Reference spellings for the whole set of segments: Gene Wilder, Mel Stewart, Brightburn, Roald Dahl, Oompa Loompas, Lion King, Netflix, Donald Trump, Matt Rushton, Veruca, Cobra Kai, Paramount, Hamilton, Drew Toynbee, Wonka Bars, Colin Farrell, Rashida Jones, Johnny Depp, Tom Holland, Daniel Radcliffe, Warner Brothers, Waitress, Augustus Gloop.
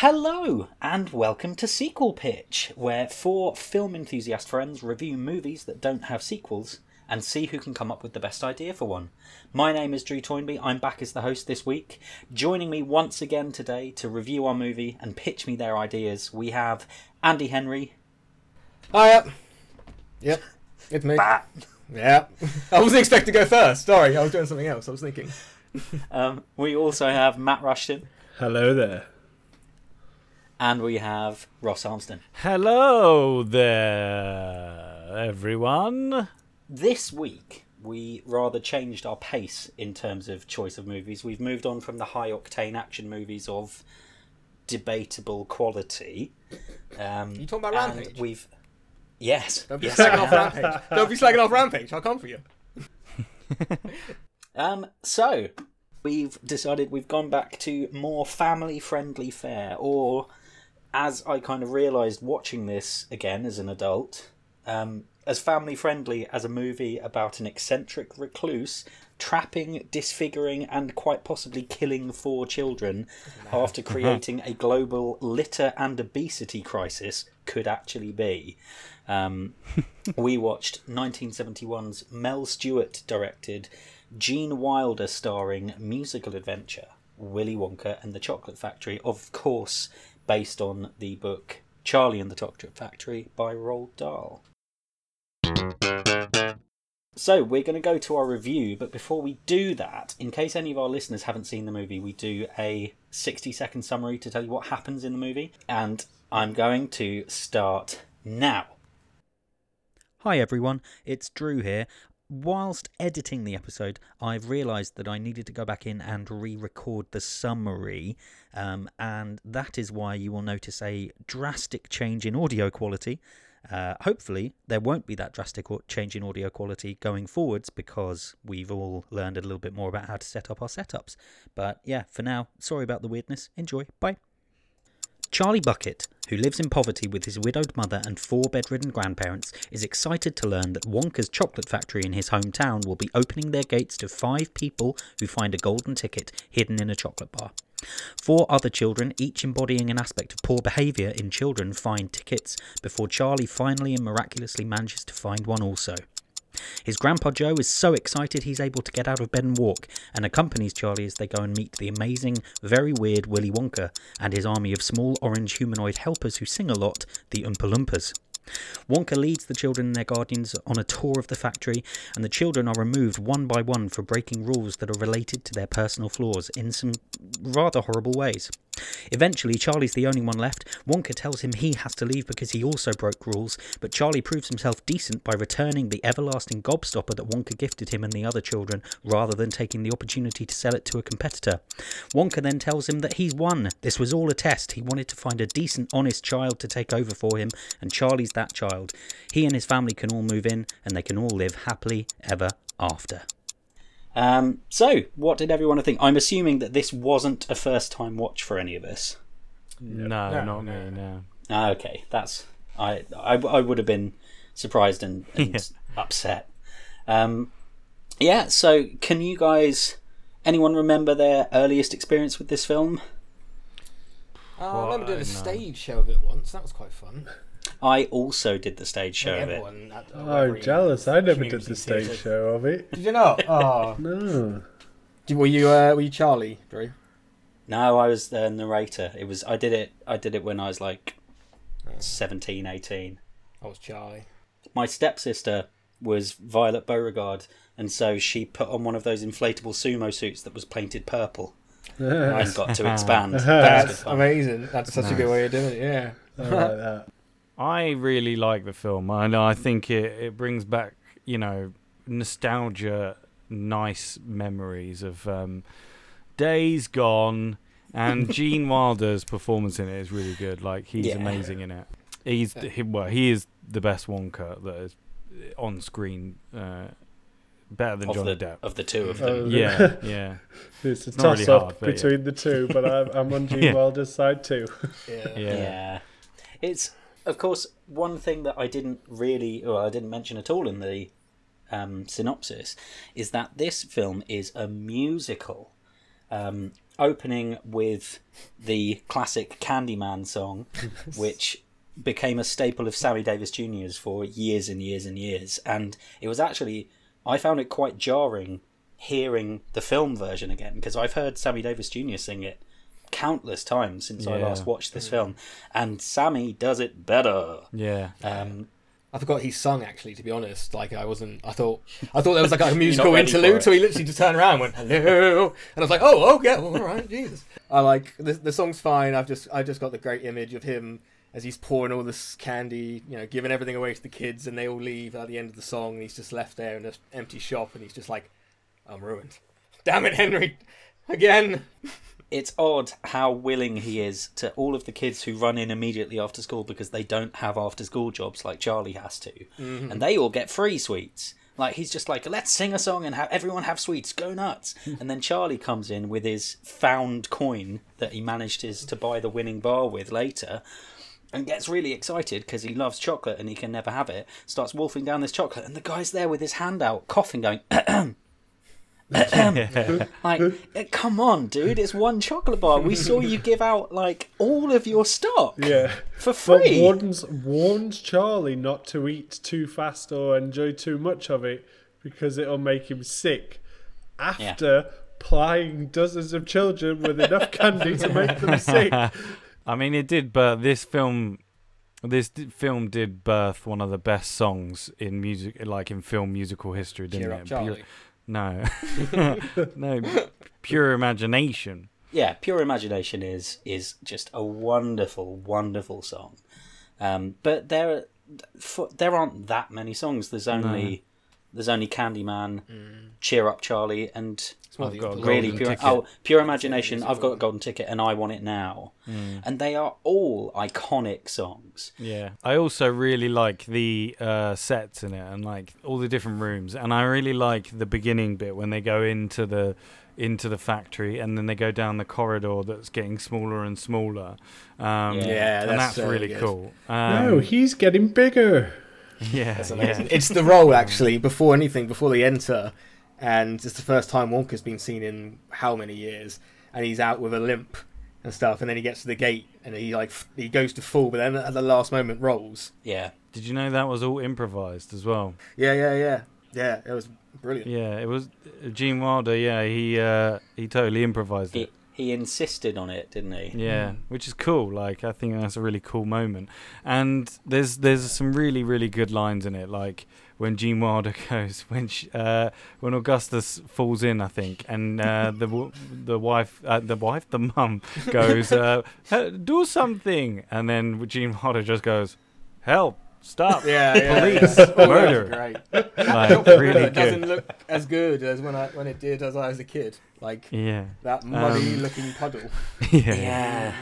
Hello, and welcome to Sequel Pitch, where four film enthusiast friends review movies that don't have sequels and see who can come up with the best idea for one. My name is Drew Toynbee, I'm back as the host this week. Joining me once again today to review our movie and pitch me their ideas, we have Andy Henry. Hiya. Yep, it's me. Bah. Yeah. I wasn't expecting to go first, sorry, I was doing something else, I was thinking. We also have Matt Rushton. Hello there. And we have Ross Armstrong. Hello there, everyone. This week, we rather changed our pace in terms of choice of movies. We've moved on from the high-octane action movies of debatable quality. Are you talking about Rampage? Yes. Don't be slagging off Rampage. Don't be slagging off Rampage. I'll come for you. So, we've decided we've gone back to more family-friendly fare, or... as I kind of realised watching this again as an adult, as family-friendly as a movie about an eccentric recluse trapping, disfiguring and quite possibly killing four children after creating a global litter and obesity crisis could actually be. We watched 1971's Mel Stewart directed, Gene Wilder starring musical adventure, Willy Wonka and the Chocolate Factory, of course... based on the book Charlie and the Chocolate Factory by Roald Dahl. So we're going to go to our review, but before we do that, in case any of our listeners haven't seen the movie, we do a 60-second summary to tell you what happens in the movie, and I'm going to start now. Hi everyone, it's Drew here. Whilst editing the episode, I've realised that I needed to go back in and re-record the summary, and that is why you will notice a drastic change in audio quality. Hopefully, there won't be that drastic change in audio quality going forwards because we've all learned a little bit more about how to set up our setups. But yeah, for now, sorry about the weirdness. Enjoy. Bye. Charlie Bucket, who lives in poverty with his widowed mother and four bedridden grandparents, is excited to learn that Wonka's Chocolate Factory in his hometown will be opening their gates to 5 people who find a golden ticket hidden in a chocolate bar. 4 other children, each embodying an aspect of poor behaviour in children, find tickets before Charlie finally and miraculously manages to find one also. His grandpa Joe is so excited he's able to get out of bed and walk, and accompanies Charlie as they go and meet the amazing, very weird Willy Wonka and his army of small orange humanoid helpers who sing a lot, the Oompa Loompas. Wonka leads the children and their guardians on a tour of the factory, and the children are removed one by one for breaking rules that are related to their personal flaws in some rather horrible ways. Eventually, Charlie's the only one left. Wonka tells him he has to leave because he also broke rules, but Charlie proves himself decent by returning the everlasting gobstopper that Wonka gifted him and the other children, rather than taking the opportunity to sell it to a competitor. Wonka then tells him that he's won. This was all a test. He wanted to find a decent, honest child to take over for him, and Charlie's that child. He and his family can all move in, and they can all live happily ever after. So, what did everyone think? I'm assuming that this wasn't a first-time watch for any of us. No, not me. Okay, that's... I would have been surprised and upset. So can you guys... anyone remember their earliest experience with this film? I remember doing a stage show of it once. That was quite fun. I also did the stage show of it. Oh, jealous! I never did the stage show of it. Did you not? Oh no. Were you Charlie, Drew? No, I was the narrator. I did it when I was like 17, 18. I was Charlie. My stepsister was Violet Beauregard, and so she put on one of those inflatable sumo suits that was painted purple. Yes. I got to expand. That's amazing. That's such a good way of doing it. Yeah. I like that. I really like the film, and I think it brings back, nostalgia, nice memories of days gone, and Gene Wilder's performance in it is really good. Like, he's amazing in it. He is the best Wonka that is on screen, better than Johnny Depp. Of the two of them. Yeah. It's a toss-up really between the two, but I'm on Gene Wilder's side too. Yeah. It's... of course, one thing that I didn't mention at all in the synopsis is that this film is a musical. opening with the classic Candyman song, which became a staple of Sammy Davis Jr.'s for years and years and years. And it was actually, I found it quite jarring hearing the film version again, because I've heard Sammy Davis Jr. sing it countless times since I last watched this film, and Sammy does it better. I forgot he sung, actually, to be honest. Like, I thought there was like a musical interlude, so he literally just turned around and went, hello. And I was like, oh, okay, well, all right, Jesus. I like, the song's fine. I've just got the great image of him as he's pouring all this candy, you know, giving everything away to the kids, and they all leave at the end of the song, and he's just left there in this empty shop, and he's just like, I'm ruined. Damn it, Henry. Again. It's odd how willing he is to all of the kids who run in immediately after school because they don't have after school jobs like Charlie has to. Mm-hmm. And they all get free sweets. Like, he's just like, let's sing a song and have everyone have sweets, go nuts. And then Charlie comes in with his found coin that he managed to buy the winning bar with later and gets really excited because he loves chocolate and he can never have it. Starts wolfing down this chocolate, and the guy's there with his hand out, coughing, going, like, come on, dude, it's one chocolate bar. We saw you give out like all of your stock for free. Well, warns Charlie not to eat too fast or enjoy too much of it because it'll make him sick after plying dozens of children with enough candy to make them sick. I mean, it did birth this film did birth one of the best songs in music, like in film musical history, didn't it? Charlie. No, no, pure imagination. Yeah, pure imagination is just a wonderful, wonderful song. But there aren't that many songs. There's only Candyman, Cheer Up Charlie, and Pure Imagination. I've got a golden ticket, and I want it now. And they are all iconic songs. Yeah, I also really like the sets in it, and like all the different rooms. And I really like the beginning bit when they go into the factory, and then they go down the corridor that's getting smaller and smaller. That's really cool. No, he's getting bigger. Yeah, it's the role, actually, before they enter, and it's the first time Wonka's been seen in how many years, and he's out with a limp and stuff, and then he gets to the gate and he goes to fall, but then at the last moment rolls. Yeah. Did you know that was all improvised as well? Yeah. It was brilliant. Yeah, it was Gene Wilder. Yeah, he totally improvised it. He insisted on it, didn't he? Yeah, which is cool. Like, I think that's a really cool moment. And there's some really, really good lines in it. Like when Gene Wilder goes, when Augustus falls in, I think, and the mum goes, do something, and then Gene Wilder just goes, help. Stop! Police! Murder! Great. Like, really it doesn't look as good as when it did as I was a kid. Like, that muddy-looking puddle. I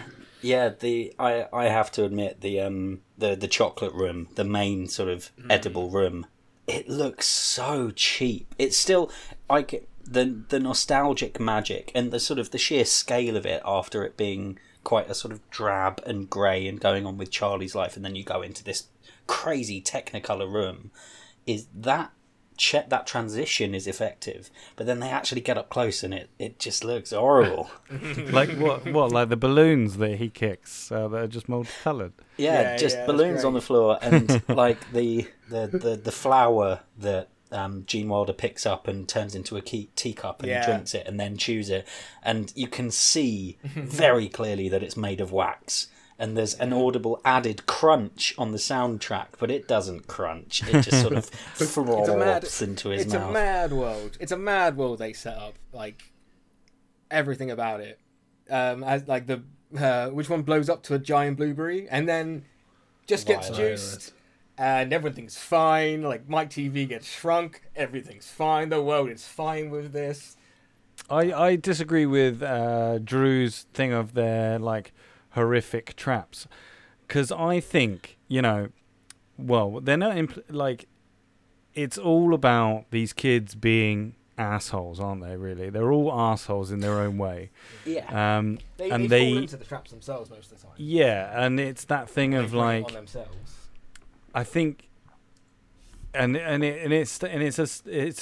have to admit the chocolate room, the main sort of edible room. It looks so cheap. It's still like the nostalgic magic and the sort of the sheer scale of it after it being quite a sort of drab and grey and going on with Charlie's life, and then you go into this crazy technicolor room. Is that that transition is effective, but then they actually get up close and it just looks horrible. Like what like the balloons that he kicks that are just multicolored. Balloons on the floor, and like the flower that Gene Wilder picks up and turns into a teacup and drinks it and then chews it, and you can see very clearly that it's made of wax. And there's an audible added crunch on the soundtrack, but it doesn't crunch. It just sort of throbs into his mouth. It's a mad world. It's a mad world they set up. Like, everything about it. Which one blows up to a giant blueberry and then just gets juiced. And everything's fine. Like, Mike TV gets shrunk. Everything's fine. The world is fine with this. I disagree with Drew's thing of their, like, horrific traps, because I think, you know, well, they're not like, it's all about these kids being assholes, aren't they? Really, they're all assholes in their own way. Yeah, they fall into the traps themselves most of the time. Yeah, and it's that thing of like, on themselves. I think And it's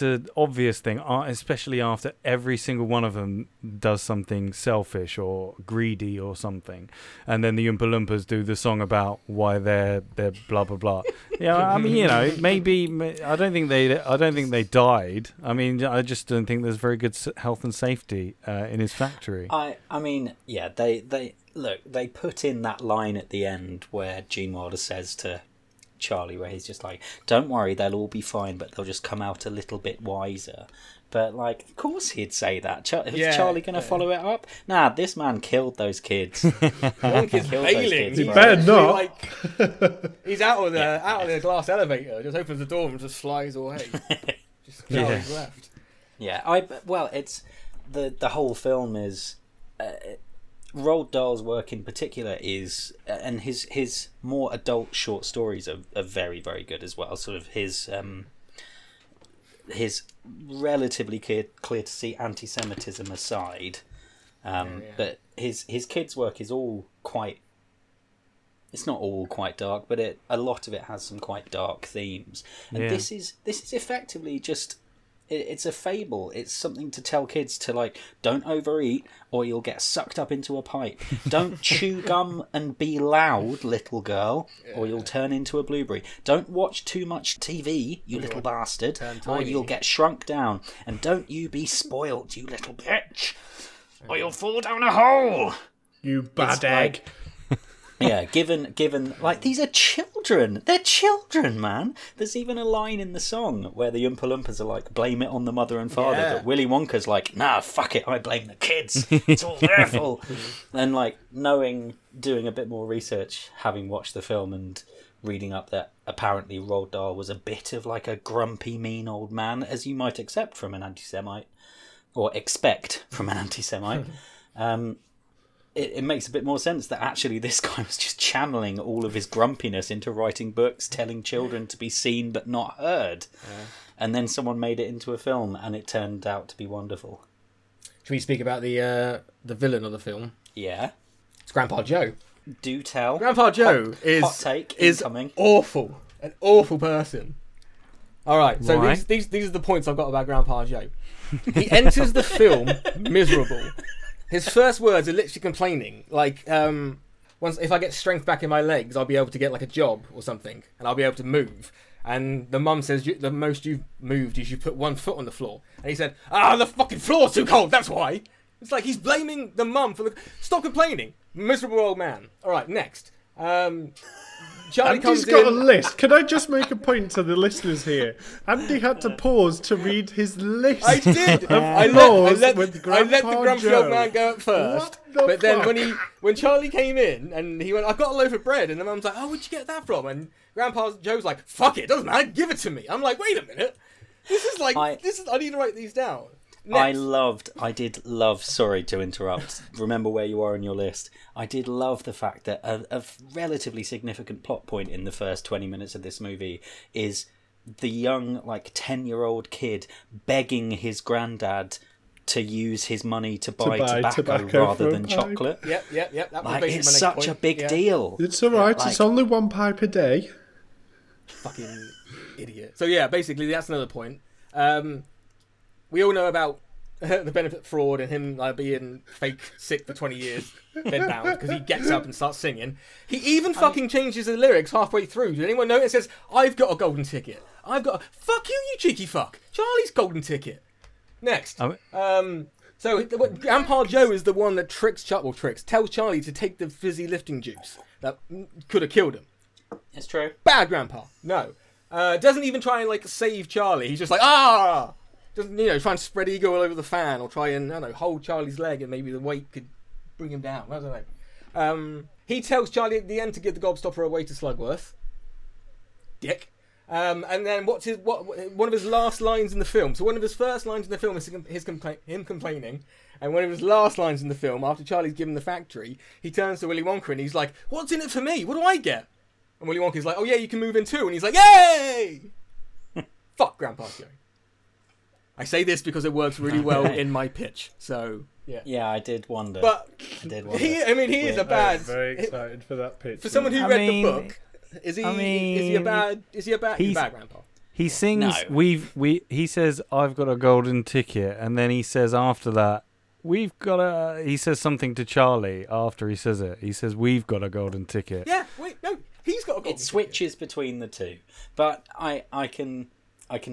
an obvious thing, especially after every single one of them does something selfish or greedy or something, and then the Oompa Loompas do the song about why they're blah blah blah. Yeah, I mean, you know, maybe I don't think they died. I mean, I just don't think there's very good health and safety in his factory. They put in that line at the end where Gene Wilder says to Charlie, where he's just like, don't worry, they'll all be fine, but they'll just come out a little bit wiser. But like, of course he'd say that. Is Charlie going to follow it up? Nah, this man killed those kids. Wonka's bailing. He better not. He's out of the glass elevator, just opens the door and just flies away. Just Charlie's left. Yeah, it's the whole film is Roald Dahl's work in particular is, and his more adult short stories are very, very good as well. Sort of his relatively clear to see anti-Semitism aside, but his kids' work is all quite. It's not all quite dark, but a lot of it has some quite dark themes, and this is effectively just. It's a fable. It's something to tell kids to, like, don't overeat or you'll get sucked up into a pipe. Don't chew gum and be loud, little girl, or you'll turn into a blueberry. Don't watch too much TV, you little bastard, or you'll get shrunk down. And don't you be spoiled, you little bitch, or you'll fall down a hole. You bad egg. Yeah, given, like, these are children. They're children, man. There's even a line in the song where the Oompa Loompas are like, blame it on the mother and father. Yeah. But Willy Wonka's like, nah, fuck it, I blame the kids. It's all their fault. And, like, doing a bit more research, having watched the film and reading up that apparently Roald Dahl was a bit of, like, a grumpy, mean old man, as you might accept from an anti-Semite, or expect from an anti-Semite. It makes a bit more sense that actually this guy was just channeling all of his grumpiness into writing books, telling children to be seen but not heard. Yeah. And then someone made it into a film and it turned out to be wonderful. Should we speak about the villain of the film? Yeah. It's Grandpa Joe. Do tell. Grandpa Joe is awful. An awful person. All right, so these are the points I've got about Grandpa Joe. He enters the film miserable. His first words are literally complaining. Like, once if I get strength back in my legs, I'll be able to get like a job or something, and I'll be able to move. And the mum says, the most you've moved is you put one foot on the floor. And he said, the fucking floor's too cold, that's why. It's like he's blaming the mum for the... Stop complaining, miserable old man. All right, next. Charlie Andy's got a list. Can I just make a point to the listeners here? Andy had to pause to read his list. I did. I let the grumpy old man go at first. But then when Charlie came in and he went, I've got a loaf of bread, and the mum's like, oh, where'd you get that from? And Grandpa Joe's like, fuck it, doesn't matter, give it to me. I'm like, wait a minute. I need to write these down. Next. Sorry to interrupt, remember where you are in your list. I did love the fact that a relatively significant plot point in the first 20 minutes of this movie is the young, like, 10-year-old kid begging his granddad to use his money to buy tobacco rather than chocolate. Yep. That was basically my next point. It's such a big deal. It's all right, it's only one pipe a day. Fucking idiot. So yeah, basically that's another point. We all know about the benefit fraud and him being fake sick for 20 years, bedbound, because he gets up and starts singing. He even fucking changes the lyrics halfway through. Did anyone notice? It says, I've got a golden ticket. I've got a... Fuck you, you cheeky fuck. Charlie's golden ticket. Next. So Grandpa Joe is the one that tells Charlie to take the fizzy lifting juice. That could have killed him. That's true. Bad Grandpa. No. Doesn't even try and, like, save Charlie. He's just like, doesn't, you know, try and spread ego all over the fan, or try and, I don't know, hold Charlie's leg and maybe the weight could bring him down. I don't know. He tells Charlie at the end to give the gobstopper away to Slugworth. Dick. And then one of his last lines in the film. So one of his first lines in the film is him complaining. And one of his last lines in the film, after Charlie's given the factory, he turns to Willy Wonka and he's like, what's in it for me? What do I get? And Willy Wonka's like, oh yeah, you can move in too. And he's like, yay! Fuck Grandpa Joe. I say this because it works really well in my pitch. So yeah. Yeah, I did wonder. But he is a bad. I'm very excited for that pitch. For someone who read the book, is he a bad grandpa? He sings. No. He says, "I've got a golden ticket," and then he says after that, "We've got a." He says something to Charlie after he says it. He says, "We've got a golden ticket." Yeah. Wait. No. He's got a golden ticket. It switches between the two, but I can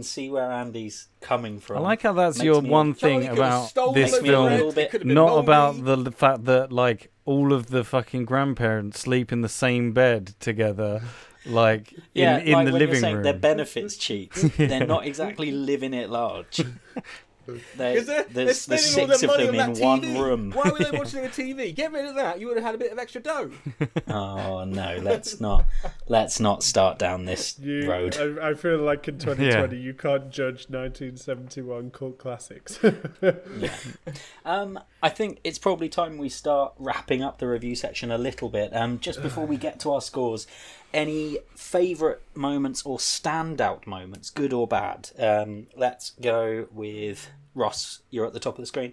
see where Andy's coming from. I like how that's your one thing about this film, not about the fact that like all of the fucking grandparents sleep in the same bed together, like in the living room. They're benefits cheats. Yeah. They're not exactly living it large. There's six of them in one room. Why were they watching a TV? Get rid of that. You would have had a bit of extra dough. Oh no, let's not start down this road. I feel like in 2020 you can't judge 1971 cult classics. Yeah. I think it's probably time we start wrapping up the review section a little bit. Just before we get to our scores, any favourite moments or standout moments, good or bad? Let's go with Ross. You're at the top of the screen.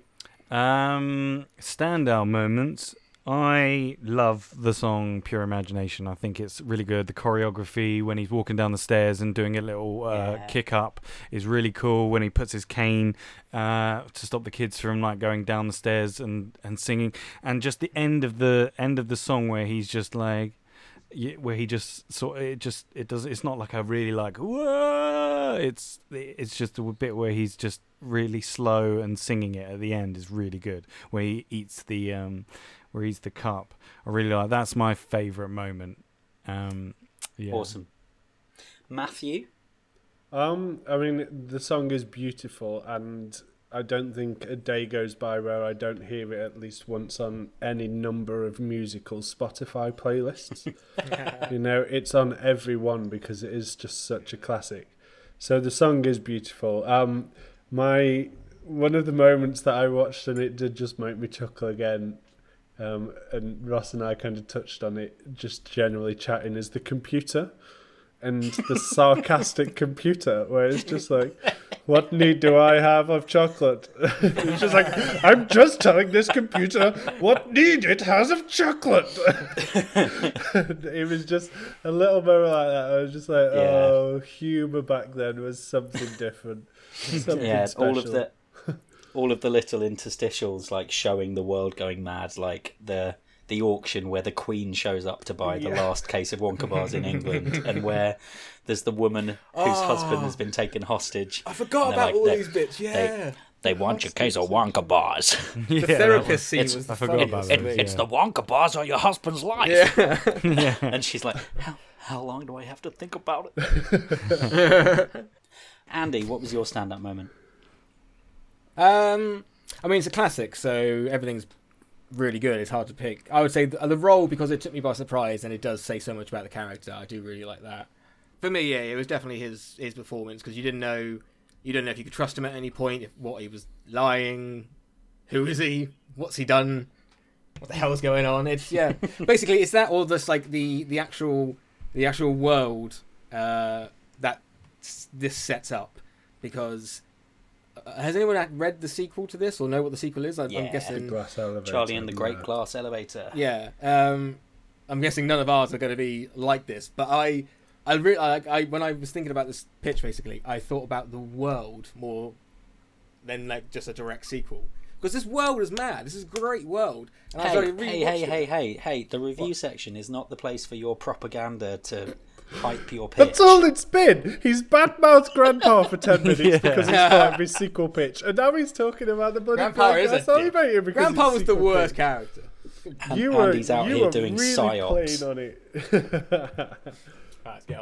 Standout moments. I love the song Pure Imagination. I think it's really good. The choreography when he's walking down the stairs and doing a little kick up is really cool. When he puts his cane to stop the kids from like going down the stairs and singing, and just the end of the song where he's just like, where he just sort of, it does, it's not like I really like, whoa, it's just a bit where he's just really slow and singing it at the end is really good, where he eats the where he's the cup. I really like, that's my favourite moment. Awesome. Matthew? I mean, the song is beautiful, and I don't think a day goes by where I don't hear it at least once on any number of musical Spotify playlists. You know, it's on every one because it is just such a classic. So the song is beautiful. One of the moments that I watched, and it did just make me chuckle again, and Ross and I kind of touched on it, just generally chatting, is the computer and the sarcastic computer, where it's just like, what need do I have of chocolate? It's just like, I'm just telling this computer what need it has of chocolate. It was just a little moment like that. I was just like, oh, humour back then was something different. Something special. All of the little interstitials, like showing the world going mad, like the auction where the Queen shows up to buy the last case of Wonka Bars in England, and where there's the woman whose husband has been taken hostage. I forgot about all these bits, They want your case of Wonka Bars. The therapist scene was It's the Wonka Bars are your husband's life. Yeah. And she's like, how long do I have to think about it? Andy, what was your stand-up moment? I mean, it's a classic, so everything's really good. It's hard to pick. I would say the role, because it took me by surprise, and it does say so much about the character. I do really like that. For me, yeah, it was definitely his performance, because you didn't know if you could trust him at any point. What he was lying, who is he? What's he done? What the hell is going on? It's basically it's that, or just like the actual world that this sets up, because. Has anyone read the sequel to this or know what the sequel is? I'm guessing Charlie and the Great Glass Elevator. Yeah, I'm guessing none of ours are going to be like this. But I when I was thinking about this pitch, basically, I thought about the world more than like just a direct sequel, because this world is mad. This is a great world. And hey! The review section is not the place for your propaganda to. Hype your pitch. That's all it's been. He's badmouthed Grandpa for 10 minutes because it's part of his sequel pitch, and now he's talking about the bloody podcast. Grandpa was the worst character. Andy's out here doing really psyops. Playing on it. Right, get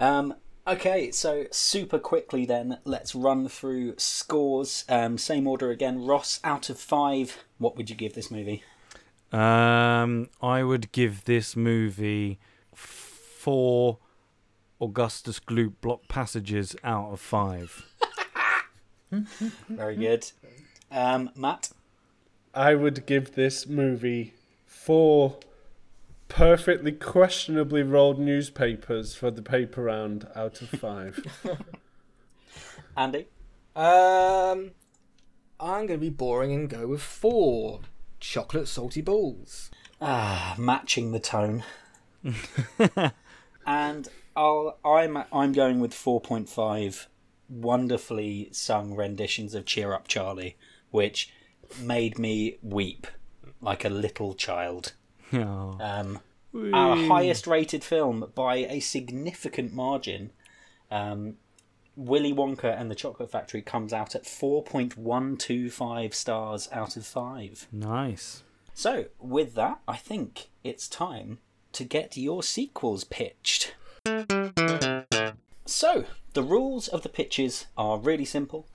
on with it. Okay, so super quickly then, let's run through scores. Same order again. Ross, out of 5, what would you give this movie? I would give this movie 4 Augustus Gloop block passages out of 5. Very good. Matt? I would give this movie 4 perfectly questionably rolled newspapers for the paper round out of 5. Andy? I'm going to be boring and go with 4 chocolate salty balls. Matching the tone. And I'm going with 4.5 wonderfully sung renditions of Cheer Up Charlie, which made me weep like a little child. Oh. Our highest rated film by a significant margin. Willy Wonka and the Chocolate Factory comes out at 4.125 stars out of 5. Nice. So, with that, I think it's time to get your sequels pitched. So, the rules of the pitches are really simple.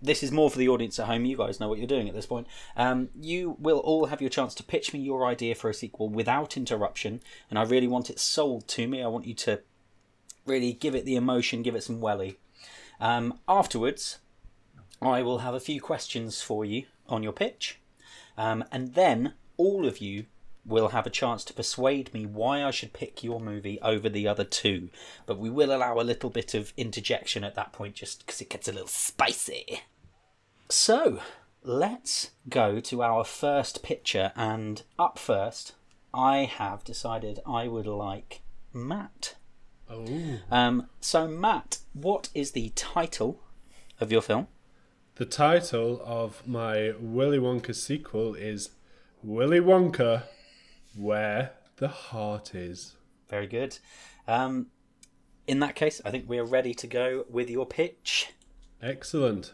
This is more for the audience at home. You guys know what you're doing at this point. You will all have your chance to pitch me your idea for a sequel without interruption, and I really want it sold to me. I want you to really give it the emotion, give it some welly. Afterwards, I will have a few questions for you on your pitch. And then all of you will have a chance to persuade me why I should pick your movie over the other two. But we will allow a little bit of interjection at that point, just because it gets a little spicy. So, let's go to our first picture. And up first, I have decided I would like Matt. Oh. So, Matt, what is the title of your film? The title of my Willy Wonka sequel is Willy Wonka, Where the Heart Is. Very good. In that case, I think we are ready to go with your pitch. Excellent.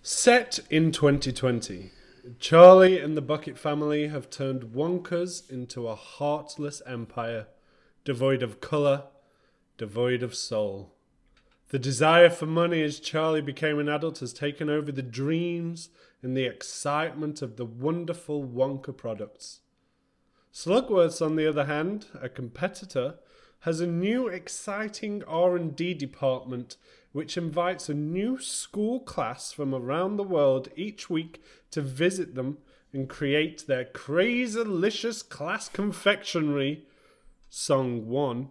Set in 2020, Charlie and the Bucket family have turned Wonkas into a heartless empire, devoid of colour, devoid of soul. The desire for money as Charlie became an adult has taken over the dreams and the excitement of the wonderful Wonka products. Slugworth, on the other hand, a competitor, has a new exciting R&D department which invites a new school class from around the world each week to visit them and create their crazylicious class confectionery, Song 1,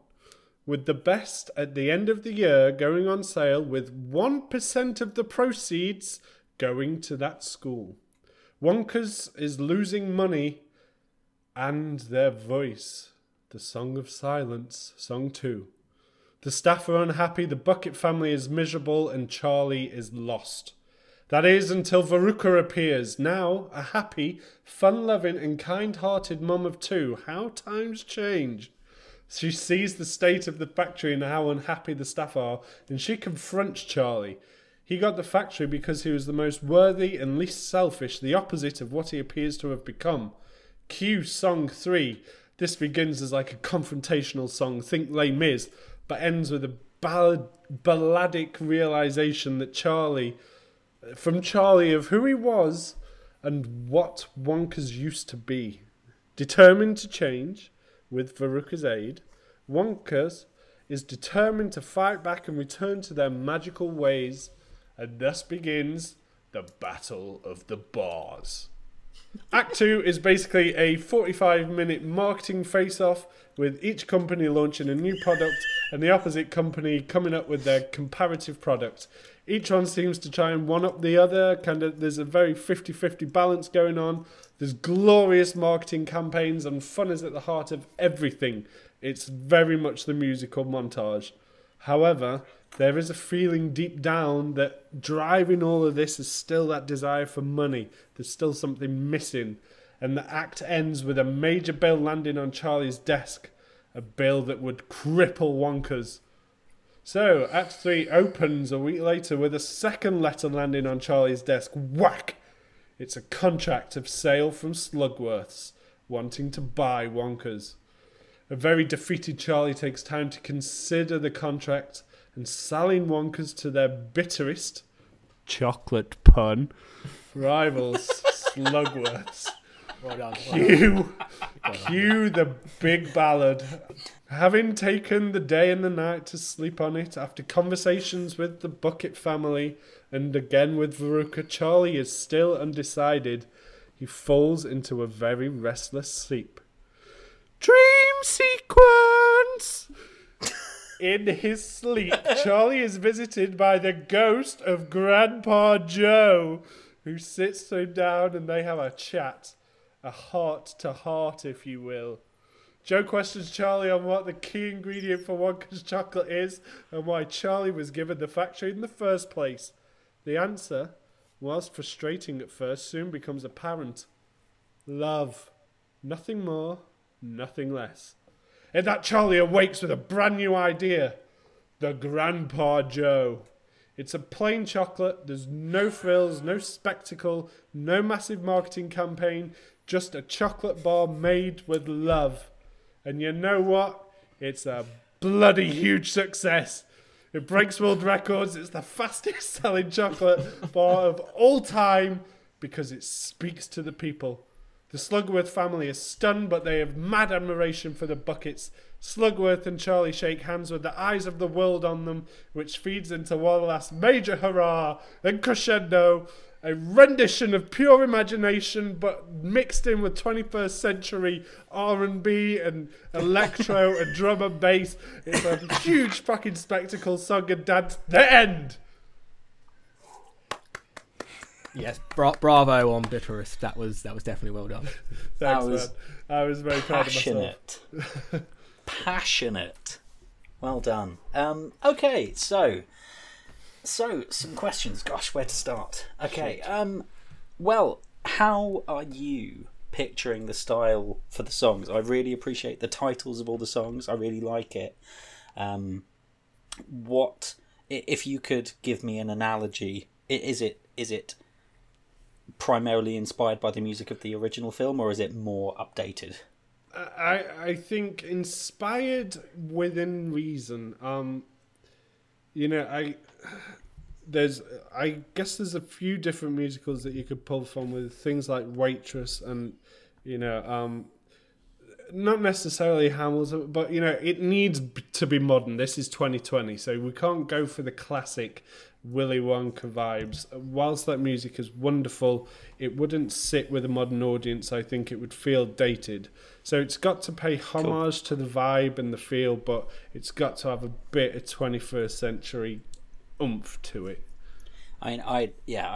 with the best at the end of the year going on sale with 1% of the proceeds going to that school. Wonka's is losing money and their voice. The Song of Silence, Song 2. The staff are unhappy, the Bucket family is miserable, and Charlie is lost. That is until Veruca appears, now a happy, fun-loving and kind-hearted mum of two. How times change. She sees the state of the factory and how unhappy the staff are, and she confronts Charlie. He got the factory because he was the most worthy and least selfish, the opposite of what he appears to have become. Cue Song 3. This begins as like a confrontational song, think Les Mis, but ends with a balladic realisation that Charlie of who he was and what Wonka's used to be. Determined to change, with Veruca's aid, Wonka's is determined to fight back and return to their magical ways, and thus begins the Battle of the Bars. Act 2 is basically a 45-minute marketing face-off with each company launching a new product and the opposite company coming up with their comparative product. Each one seems to try and one-up the other. Kind of, there's a very 50-50 balance going on. There's glorious marketing campaigns and fun is at the heart of everything. It's very much the musical montage. However, there is a feeling deep down that driving all of this is still that desire for money. There's still something missing. And the act ends with a major bill landing on Charlie's desk. A bill that would cripple Wonka's. So, Act 3 opens a week later with a second letter landing on Charlie's desk. Whack! It's a contract of sale from Slugworth's, wanting to buy Wonka's. A very defeated Charlie takes time to consider the contract and selling Wonka's to their bitterest, chocolate pun, rivals, Slugworth's. Cue the big ballad. Having taken the day and the night to sleep on it, after conversations with the Bucket family and again with Veruca, Charlie is still undecided. He falls into a very restless sleep. Dream sequence! In his sleep, Charlie is visited by the ghost of Grandpa Joe, who sits him down and they have a chat. A heart-to-heart, if you will. Joe questions Charlie on what the key ingredient for Wonka's chocolate is and why Charlie was given the factory in the first place. The answer, whilst frustrating at first, soon becomes apparent. Love. Nothing more, nothing less. And that Charlie awakes with a brand new idea. The Grandpa Joe. It's a plain chocolate, there's no frills, no spectacle, no massive marketing campaign, just a chocolate bar made with love. And you know what? It's a bloody huge success. It breaks world records, it's the fastest selling chocolate bar of all time because it speaks to the people. The Slugworth family is stunned, but they have mad admiration for the Buckets. Slugworth and Charlie shake hands with the eyes of the world on them, which feeds into one last major hurrah and crescendo, a rendition of pure imagination, but mixed in with 21st century R&B and electro and drum and bass. It's a huge fucking spectacle, song and dance. The end! Yes, bravo on Bitterest. That was definitely well done. Thanks, I was very proud of myself. Passionate. Well done. Okay, so some questions. Gosh, where to start? Okay. Well, how are you picturing the style for the songs? I really appreciate the titles of all the songs. I really like it. What if you could give me an analogy? Is it primarily inspired by the music of the original film, or is it more updated? I think inspired within reason. I guess there's a few different musicals that you could pull from, with things like Waitress and not necessarily Hamilton, but it needs to be modern. This is 2020, so we can't go for the classic Willy Wonka vibes. Whilst that music is wonderful, it wouldn't sit with a modern audience. I think it would feel dated. So it's got to pay homage to the vibe and the feel, but it's got to have a bit of 21st century oomph to it. I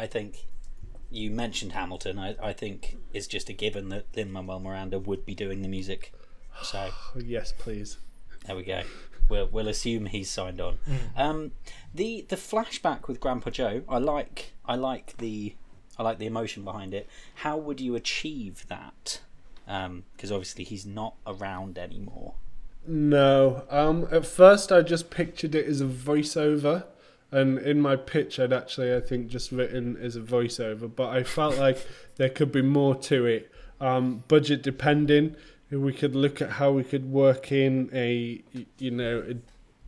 think you mentioned Hamilton. I think it's just a given that Lin-Manuel Miranda would be doing the music. So yes, please. There we go. We'll assume he's signed on. The flashback with Grandpa Joe, I like the emotion behind it. How would you achieve that? Because obviously he's not around anymore. No. At first, I just pictured it as a voiceover, and in my pitch, I'd actually, I think, just written as a voiceover. But I felt like there could be more to it. Budget depending. We could look at how we could work in a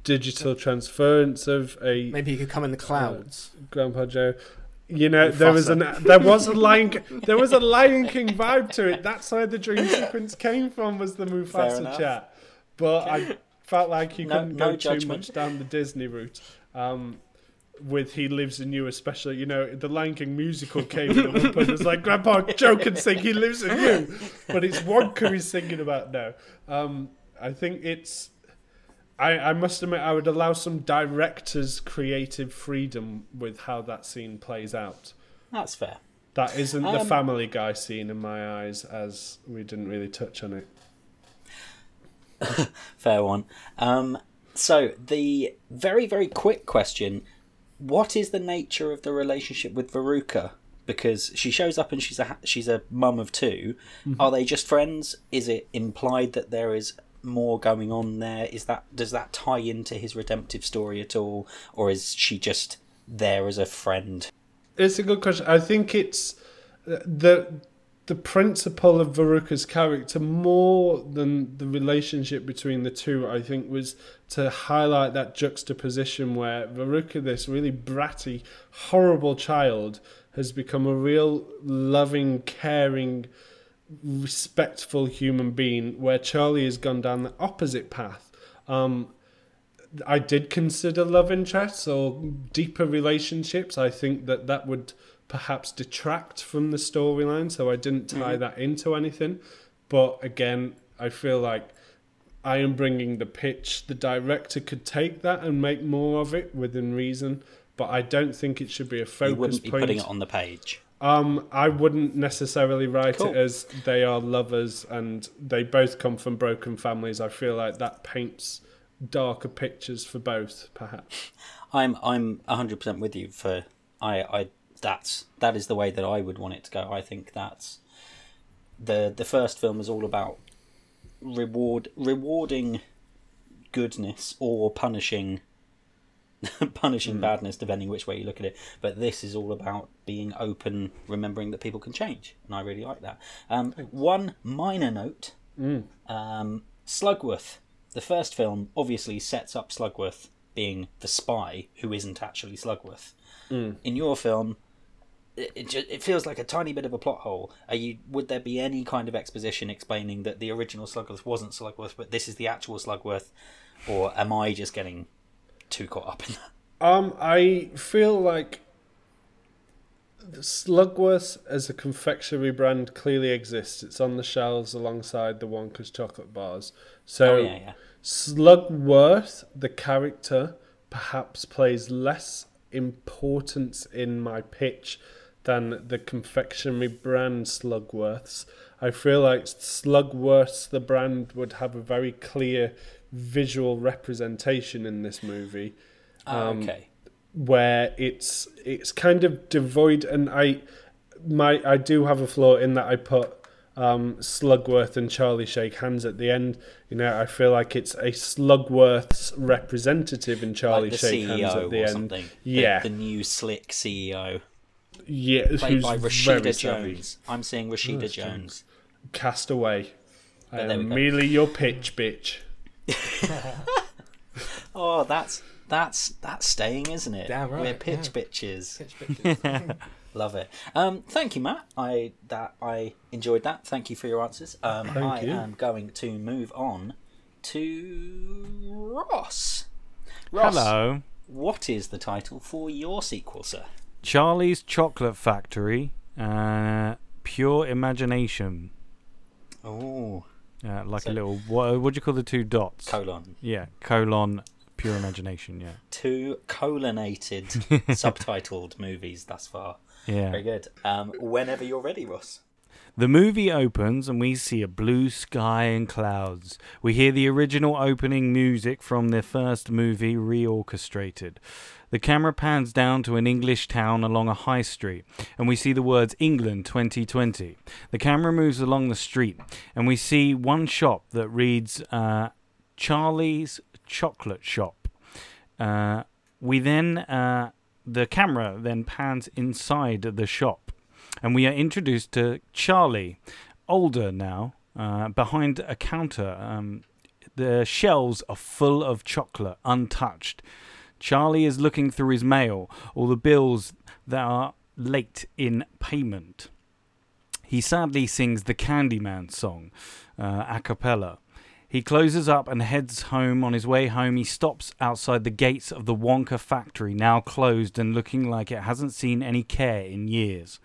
digital transference of a. Maybe he could come in the clouds, Grandpa Joe. There was a Lion King vibe to it. That's where the dream sequence came from, was the Mufasa chat. But I felt like you couldn't go too much down the Disney route. With He Lives in You, especially, the Lion King musical came in and it was like, Grandpa Joe can sing He Lives in You, but it's Wonka he's singing about now. I think it's, I must admit, I would allow some director's creative freedom with how that scene plays out. That's fair. That isn't the Family Guy scene in my eyes, as we didn't really touch on it. Fair one. So the very, very quick question, what is the nature of the relationship with Veruca? Because she shows up and she's a mum of two. Mm-hmm. Are they just friends? Is it implied that there is more going on there? Does that tie into his redemptive story at all? Or is she just there as a friend? It's a good question. I think it's the principle of Veruca's character, more than the relationship between the two, I think, was to highlight that juxtaposition where Veruca, this really bratty, horrible child, has become a real loving, caring, respectful human being, where Charlie has gone down the opposite path. I did consider love interests or deeper relationships. I think that would perhaps detract from the storyline, so I didn't tie that into anything. But again, I feel like I am bringing the pitch. The director could take that and make more of it within reason, but I don't think it should be a focus point. You wouldn't be putting it on the page. I wouldn't necessarily write it as they are lovers and they both come from broken families. I feel like that paints darker pictures for both, perhaps. I'm 100% with you for that is the way that I would want it to go. I think that's the first film is all about rewarding goodness or punishing badness, depending which way you look at it. But this is all about being open, remembering that people can change, and I really like that. One minor note, Slugworth, the first film, obviously sets up Slugworth being the spy who isn't actually Slugworth. In your film, it feels like a tiny bit of a plot hole. Would there be any kind of exposition explaining that the original Slugworth wasn't Slugworth, but this is the actual Slugworth, or am I just getting too caught up in that? I feel like Slugworth as a confectionery brand clearly exists. It's on the shelves alongside the Wonka's chocolate bars. So Slugworth, the character, perhaps plays less importance in my pitch than the confectionery brand Slugworth's. I feel like Slugworth's, the brand, would have a very clear visual representation in this movie, where it's kind of devoid. And I do have a flaw in that I put Slugworth and Charlie shake hands at the end. You know, I feel like it's a Slugworth's representative in Charlie shake CEO hands at the or end. Something. Yeah, the new slick CEO. Yeah, played by Rashida Jones. I'm seeing Rashida Jones. Cast away. I am merely your pitch, bitch. Oh, that's staying, isn't it? Damn right. We're pitch bitches. Pitch bitches. Love it. Thank you, Matt. I enjoyed that. Thank you for your answers. I am going to move on to Ross. Ross, hello. What is the title for your sequel, sir? Charlie's Chocolate Factory. Pure Imagination. Oh. A little, what do you call the two dots? Colon. Yeah, colon. Pure Imagination. Yeah. Two colonated, subtitled movies thus far. Yeah. Very good. Whenever you're ready, Ross. The movie opens and we see a blue sky and clouds. We hear the original opening music from the first movie reorchestrated. The camera pans down to an English town along a high street and we see the words England 2020. The camera moves along the street and we see one shop that reads Charlie's Chocolate Shop. The camera then pans inside the shop. And we are introduced to Charlie, older now, behind a counter. The shelves are full of chocolate, untouched. Charlie is looking through his mail, all the bills that are late in payment. He sadly sings the Candyman song, a cappella. He closes up and heads home. On his way home, he stops outside the gates of the Wonka factory, now closed and looking like it hasn't seen any care in years.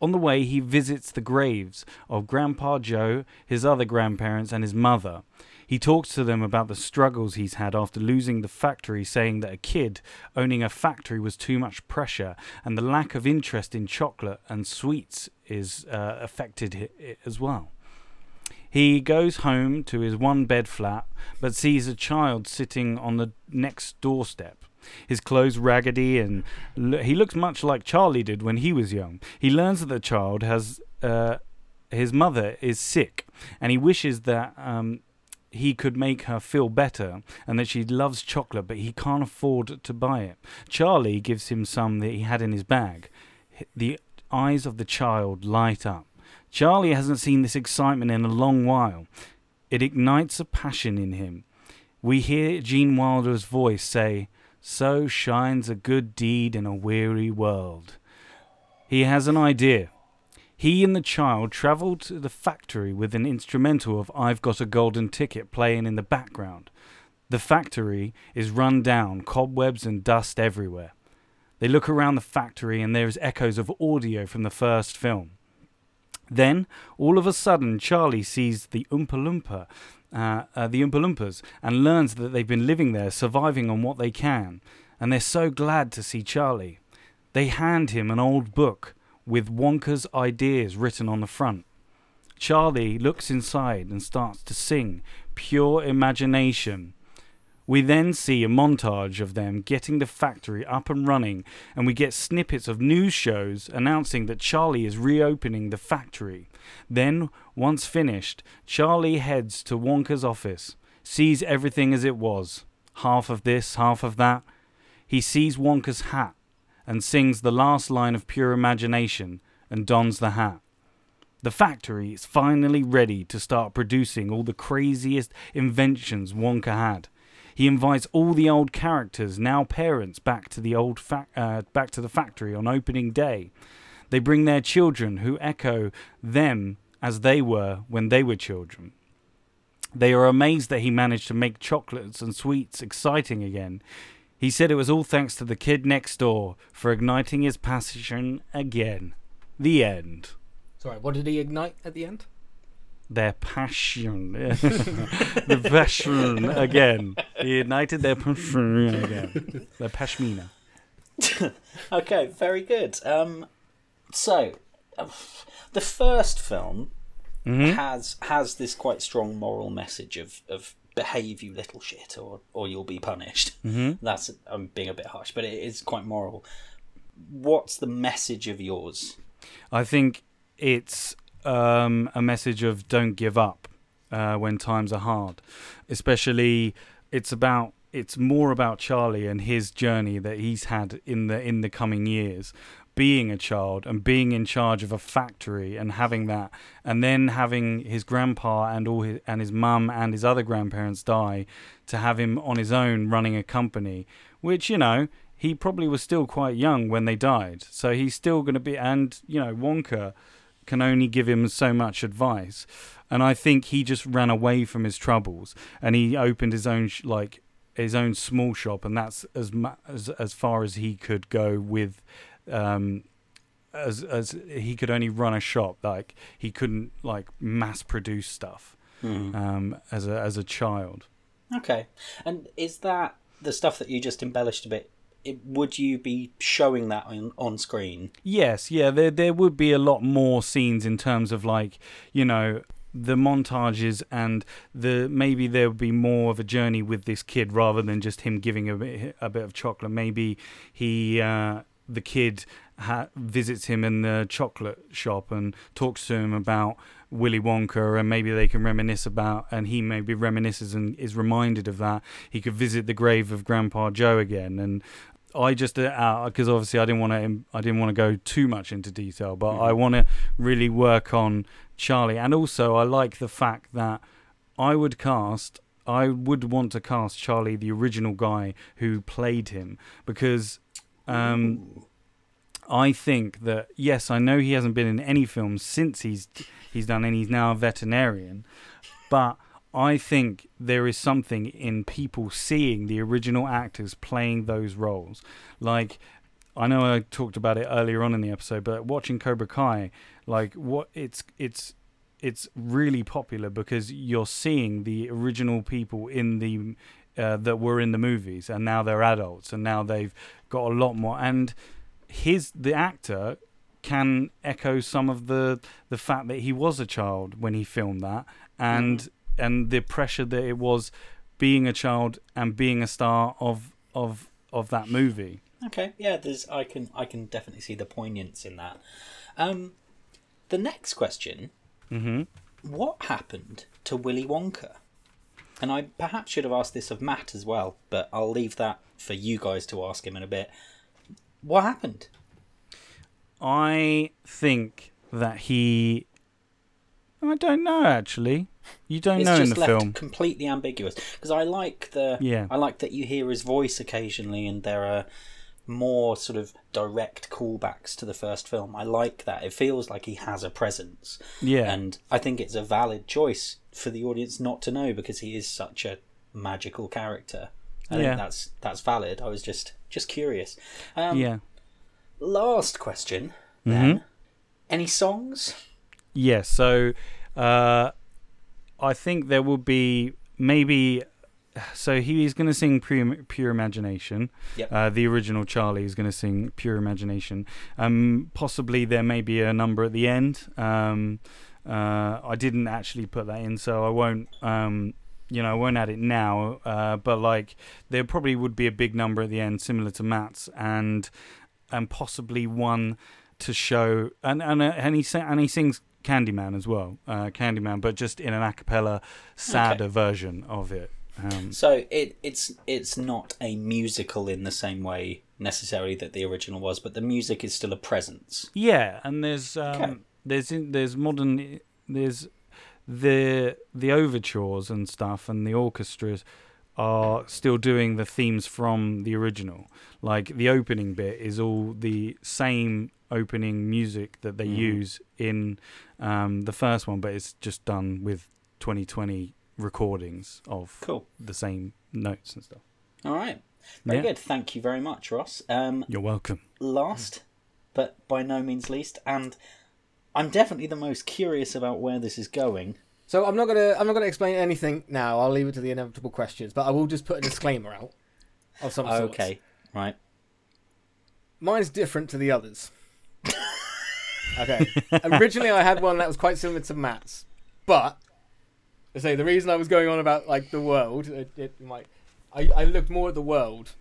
On the way, he visits the graves of Grandpa Joe, his other grandparents, and his mother. He talks to them about the struggles he's had after losing the factory, saying that a kid owning a factory was too much pressure, and the lack of interest in chocolate and sweets is affected it as well. He goes home to his one-bed flat, but sees a child sitting on the next doorstep. His clothes raggedy, and he looks much like Charlie did when he was young. He learns that the child has his mother is sick, and he wishes that he could make her feel better and that she loves chocolate, but he can't afford to buy it. Charlie gives him some that he had in his bag. The eyes of the child light up. Charlie hasn't seen this excitement in a long while. It ignites a passion in him. We hear Gene Wilder's voice say, "So shines a good deed in a weary world." He has an idea. He and the child travel to the factory with an instrumental of "I've Got a Golden Ticket" playing in the background. The factory is run down, cobwebs and dust everywhere. They look around the factory and there is echoes of audio from the first film. Then, all of a sudden, Charlie sees the Oompa Loompas and learns that they've been living there, surviving on what they can, and they're so glad to see Charlie. They hand him an old book with Wonka's ideas written on the front. Charlie looks inside and starts to sing Pure Imagination. We then see a montage of them getting the factory up and running, and we get snippets of news shows announcing that Charlie is reopening the factory. Then, once finished, Charlie heads to Wonka's office, sees everything as it was. Half of this, half of that. He sees Wonka's hat and sings the last line of Pure Imagination and dons the hat. The factory is finally ready to start producing all the craziest inventions Wonka had. He invites all the old characters, now parents, back to the factory on opening day. They bring their children, who echo them as they were when they were children. They are amazed that he managed to make chocolates and sweets exciting again. He said it was all thanks to the kid next door for igniting his passion again. The end. Sorry, what did he ignite at the end? Their passion. The passion again. He ignited their passion again. Their pashmina. Okay, very good. So, the first film has this quite strong moral message of behave, you little shit, or you'll be punished. Mm-hmm. That's, I'm being a bit harsh, but it is quite moral. What's the message of yours? I think it's... a message of don't give up when times are hard. Especially, it's more about Charlie and his journey that he's had in the coming years, being a child and being in charge of a factory and having that, and then having his grandpa and his mum and his other grandparents die, to have him on his own running a company, which, you know, he probably was still quite young when they died. So he's still going to be, and you know, Wonka can only give him so much advice, and I think he just ran away from his troubles and he opened his own small shop, and that's as far as he could go with as he could only run a shop. Like, he couldn't mass produce stuff as a child. Okay, and is that the stuff that you just embellished a bit? Would you be showing that on screen? Yes, yeah. There would be a lot more scenes in terms of the montages, and maybe there would be more of a journey with this kid rather than just him giving a bit of chocolate. Maybe the kid visits him in the chocolate shop and talks to him about Willy Wonka, and maybe they can reminisce about, and he maybe reminisces and is reminded of that. He could visit the grave of Grandpa Joe again, and I just because obviously I didn't want to go too much into detail, but I want to really work on Charlie, and also I like the fact that I would want to cast Charlie, the original guy who played him, because. I think that, yes, I know he hasn't been in any films since he's done, and he's now a veterinarian, but I think there is something in people seeing the original actors playing those roles. Like, I know I talked about it earlier on in the episode, but watching Cobra Kai, it's really popular because you're seeing the original people in the that were in the movies, and now they're adults, and now they've got a lot more, and the actor can echo some of the fact that he was a child when he filmed that, and the pressure that it was being a child and being a star of that movie. Okay, yeah, I can definitely see the poignance in that. The next question: what happened to Willy Wonka? And I perhaps should have asked this of Matt as well, but I'll leave that for you guys to ask him in a bit. What happened? I think that I don't know, actually. You don't know in the film. It's just left completely ambiguous, because I like that you hear his voice occasionally, and there are more sort of direct callbacks to the first film. I like that. It feels like he has a presence. Yeah. And I think it's a valid choice for the audience not to know, because he is such a magical character. I think that's valid. I was just curious. Last question, then. Any songs? Yeah, so I think there will be maybe So he's going to sing Pure Imagination. Yep. The original Charlie is going to sing Pure Imagination. Possibly there may be a number at the end. I didn't actually put that in, so I won't. I won't add it now. But there probably would be a big number at the end, similar to Matt's, and possibly one to show. And he sings Candyman as well, but just in an a cappella, sadder version of it. So it's not a musical in the same way necessarily that the original was, but the music is still a presence. Yeah, and there's the overtures and stuff, and the orchestras are still doing the themes from the original. Like the opening bit is all the same opening music that they use in the first one, but it's just done with 2020 recordings of the same notes and stuff. All right. Very good. Thank you very much, Ross. You're welcome. Last, but by no means least, and I'm definitely the most curious about where this is going. So I'm not gonna explain anything now. I'll leave it to the inevitable questions, but I will just put a disclaimer out of some sort. Okay. Right. Mine's different to the others. Okay. Originally I had one that was quite similar to Matt's, but say the reason I was going on about the world, I looked more at the world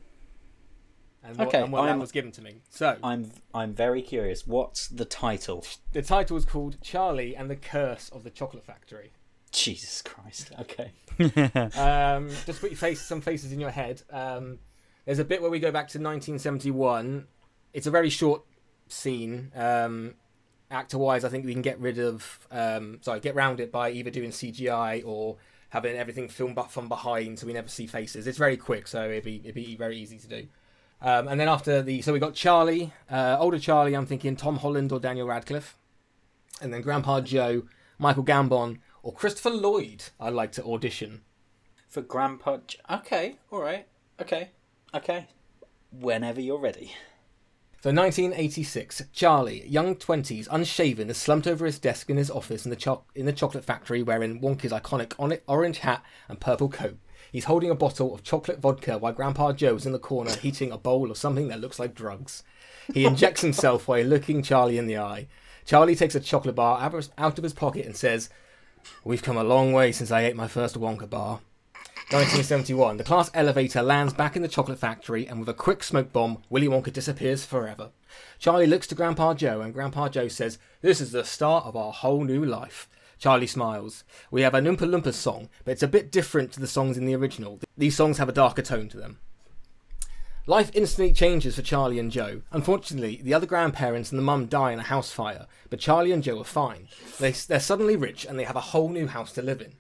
and what was given to me. So I'm very curious. What's the title? The title is called Charlie and the Curse of the Chocolate Factory. Jesus Christ! Okay. Just put some faces in your head. There's a bit where we go back to 1971. It's a very short scene. Actor-wise, I think we can get round it by either doing CGI or having everything filmed from behind, so we never see faces. It's very quick, so it'd be very easy to do. And then so we got Charlie, older Charlie. I'm thinking Tom Holland or Daniel Radcliffe, and then Grandpa Joe, Michael Gambon or Christopher Lloyd. I'd like to audition for Grandpa. Okay, all right, okay. Whenever you're ready. So 1986, Charlie, young 20s, unshaven, is slumped over his desk in his office in the chocolate factory, wearing Wonka's iconic orange hat and purple coat. He's holding a bottle of chocolate vodka while Grandpa Joe's in the corner heating a bowl of something that looks like drugs. He injects himself while looking Charlie in the eye. Charlie takes a chocolate bar out of his pocket and says, "We've come a long way since I ate my first Wonka bar." 1971, the class elevator lands back in the chocolate factory, and with a quick smoke bomb, Willy Wonka disappears forever. Charlie looks to Grandpa Joe, and Grandpa Joe says, "This is the start of our whole new life." Charlie smiles. We have an Oompa Loompas song, but it's a bit different to the songs in the original. These songs have a darker tone to them. Life instantly changes for Charlie and Joe. Unfortunately, the other grandparents and the mum die in a house fire, but Charlie and Joe are fine. They're suddenly rich, and they have a whole new house to live in.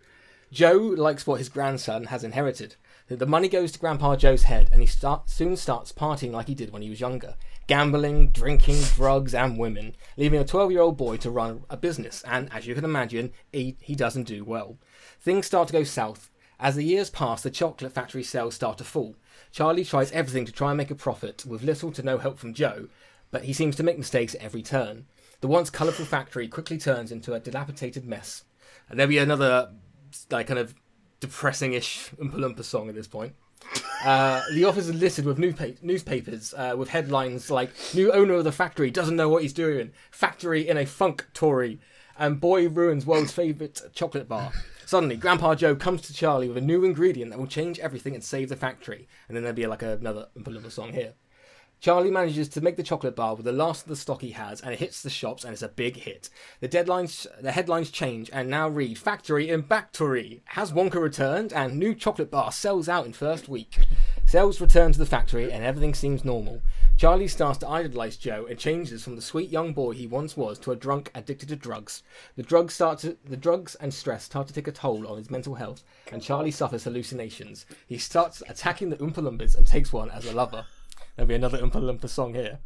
Joe likes what his grandson has inherited. The money goes to Grandpa Joe's head, and he soon starts partying like he did when he was younger. Gambling, drinking, drugs, and women, leaving a 12-year-old boy to run a business, and, as you can imagine, he doesn't do well. Things start to go south. As the years pass, the chocolate factory sales start to fall. Charlie tries everything to try and make a profit, with little to no help from Joe, but he seems to make mistakes at every turn. The once colourful factory quickly turns into a dilapidated mess. And there'll be another kind of depressing-ish Oompa Loompa song at this point. The office is littered with newspapers with headlines like "New owner of the factory doesn't know what he's doing," "Factory in a funk, Tory," and "Boy ruins world's favourite chocolate bar." Suddenly, Grandpa Joe comes to Charlie with a new ingredient that will change everything and save the factory. And then there'll be another Oompa Loompa song here. Charlie manages to make the chocolate bar with the last of the stock he has, and it hits the shops, and it's a big hit. The headlines change and now read, "Factory in Backtory. Has Wonka returned?" and "New chocolate bar sells out in first week." Sales return to the factory, and everything seems normal. Charlie starts to idolise Joe and changes from the sweet young boy he once was to a drunk addicted to drugs. The drugs and stress start to take a toll on his mental health, and Charlie suffers hallucinations. He starts attacking the Oompa Loompas and takes one as a lover. There'll be another Oompa Loompa song here.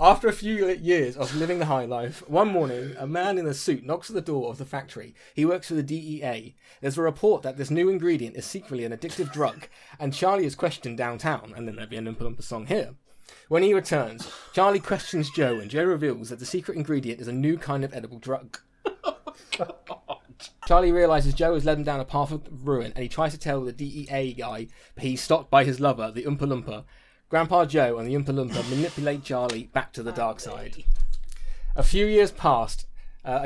After a few years of living the high life, one morning, a man in a suit knocks at the door of the factory. He works for the DEA. There's a report that this new ingredient is secretly an addictive drug, and Charlie is questioned downtown, and then there'll be an Oompa Loompa song here. When he returns, Charlie questions Joe, and Joe reveals that the secret ingredient is a new kind of edible drug. Oh, God. moment. Charlie realizes Joe has led him down a path of ruin, and he tries to tell the DEA guy, but he's stopped by his lover, the Oompa Loompa. Grandpa Joe and the Oompa Loompa manipulate Charlie back to the dark side. A few years pass as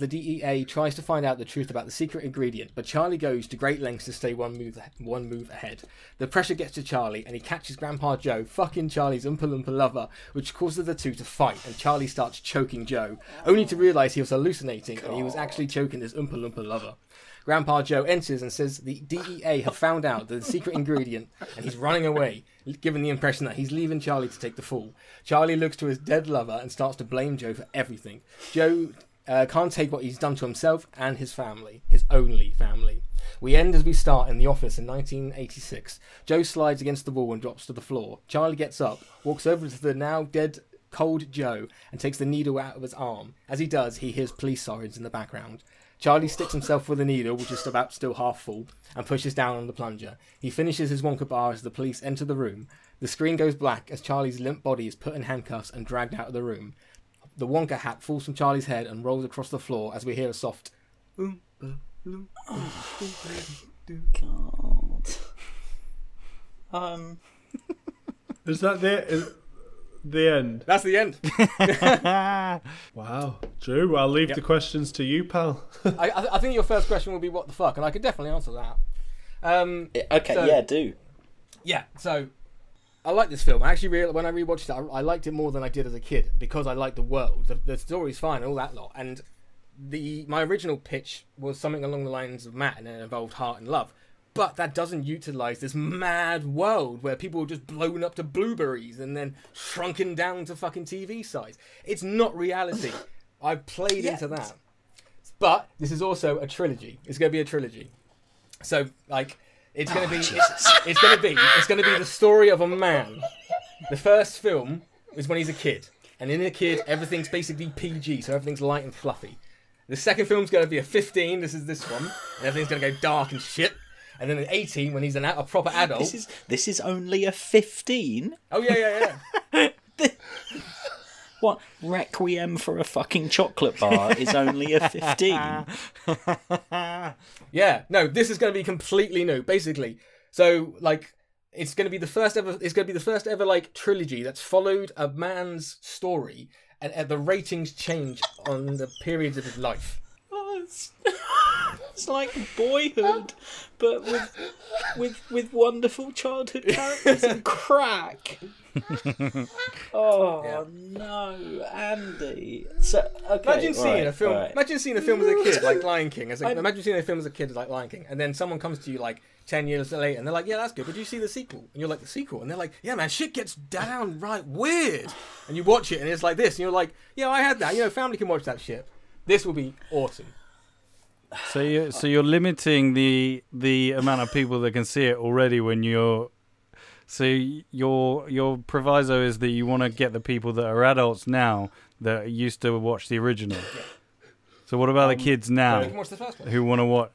the DEA tries to find out the truth about the secret ingredient, but Charlie goes to great lengths to stay one move ahead. The pressure gets to Charlie, and he catches Grandpa Joe fucking Charlie's Oompa Loompa lover, which causes the two to fight, and Charlie starts choking Joe, only to realise he was hallucinating and he was actually choking his Oompa Loompa lover. Grandpa Joe enters and says the DEA have found out the secret ingredient, and he's running away, giving the impression that he's leaving Charlie to take the fall. Charlie looks to his dead lover and starts to blame Joe for everything. Joe can't take what he's done to himself and his family, his only family. We end as we start in the office in 1986. Joe slides against the wall and drops to the floor. Charlie gets up, walks over to the now dead cold Joe, and takes the needle out of his arm. As he does, he hears police sirens in the background. Charlie sticks himself with a needle, which is about still half full, and pushes down on the plunger. He finishes his Wonka bar as the police enter the room. The screen goes black as Charlie's limp body is put in handcuffs and dragged out of the room. The Wonka hat falls from Charlie's head and rolls across the floor as we hear a soft Oompa Loompa. God. Is that the end? That's the end. Wow. Drew, I'll leave the questions to you, pal. I think your first question will be, what the fuck? And I could definitely answer that. Do. Yeah, so I like this film. I actually, when I rewatched it, I liked it more than I did as a kid because I liked the world. The story's fine, all that lot. And my original pitch was something along the lines of Matt, and it involved heart and love. But that doesn't utilise this mad world where people are just blown up to blueberries and then shrunken down to fucking TV size. It's not reality. I've played into that. But this is also a trilogy. It's going to be a trilogy. So, like, it's going to be... It's going to be the story of a man. The first film is when he's a kid. And in a kid, everything's basically PG, so everything's light and fluffy. The second film's going to be a 15. This is this one. And everything's going to go dark and shit. And then at 18, when he's a proper adult... This is only a 15? Oh, yeah. What? Requiem for a fucking chocolate bar is only a 15? Yeah, no, this is going to be completely new, basically. So, like, it's going to be the first ever, like, trilogy that's followed a man's story, and the ratings change on the periods of his life. It's like Boyhood, but with wonderful childhood characters and crack. No, Andy. So, okay, imagine seeing a film as a kid like Lion King. Imagine seeing a film as a kid like Lion King, and then someone comes to you like 10 years later, and they're like, "Yeah, that's good, but do you see the sequel?" And you're like, "The sequel?" And they're like, "Yeah, man, shit gets downright weird." And you watch it, and it's like this, and you're like, "Yeah, I had that. You know, family can watch that shit. This will be awesome." So you're limiting the amount of people that can see it already when you're... So your proviso is that you want to get the people that are adults now that used to watch the original. Yeah. So what about the kids now who want to watch...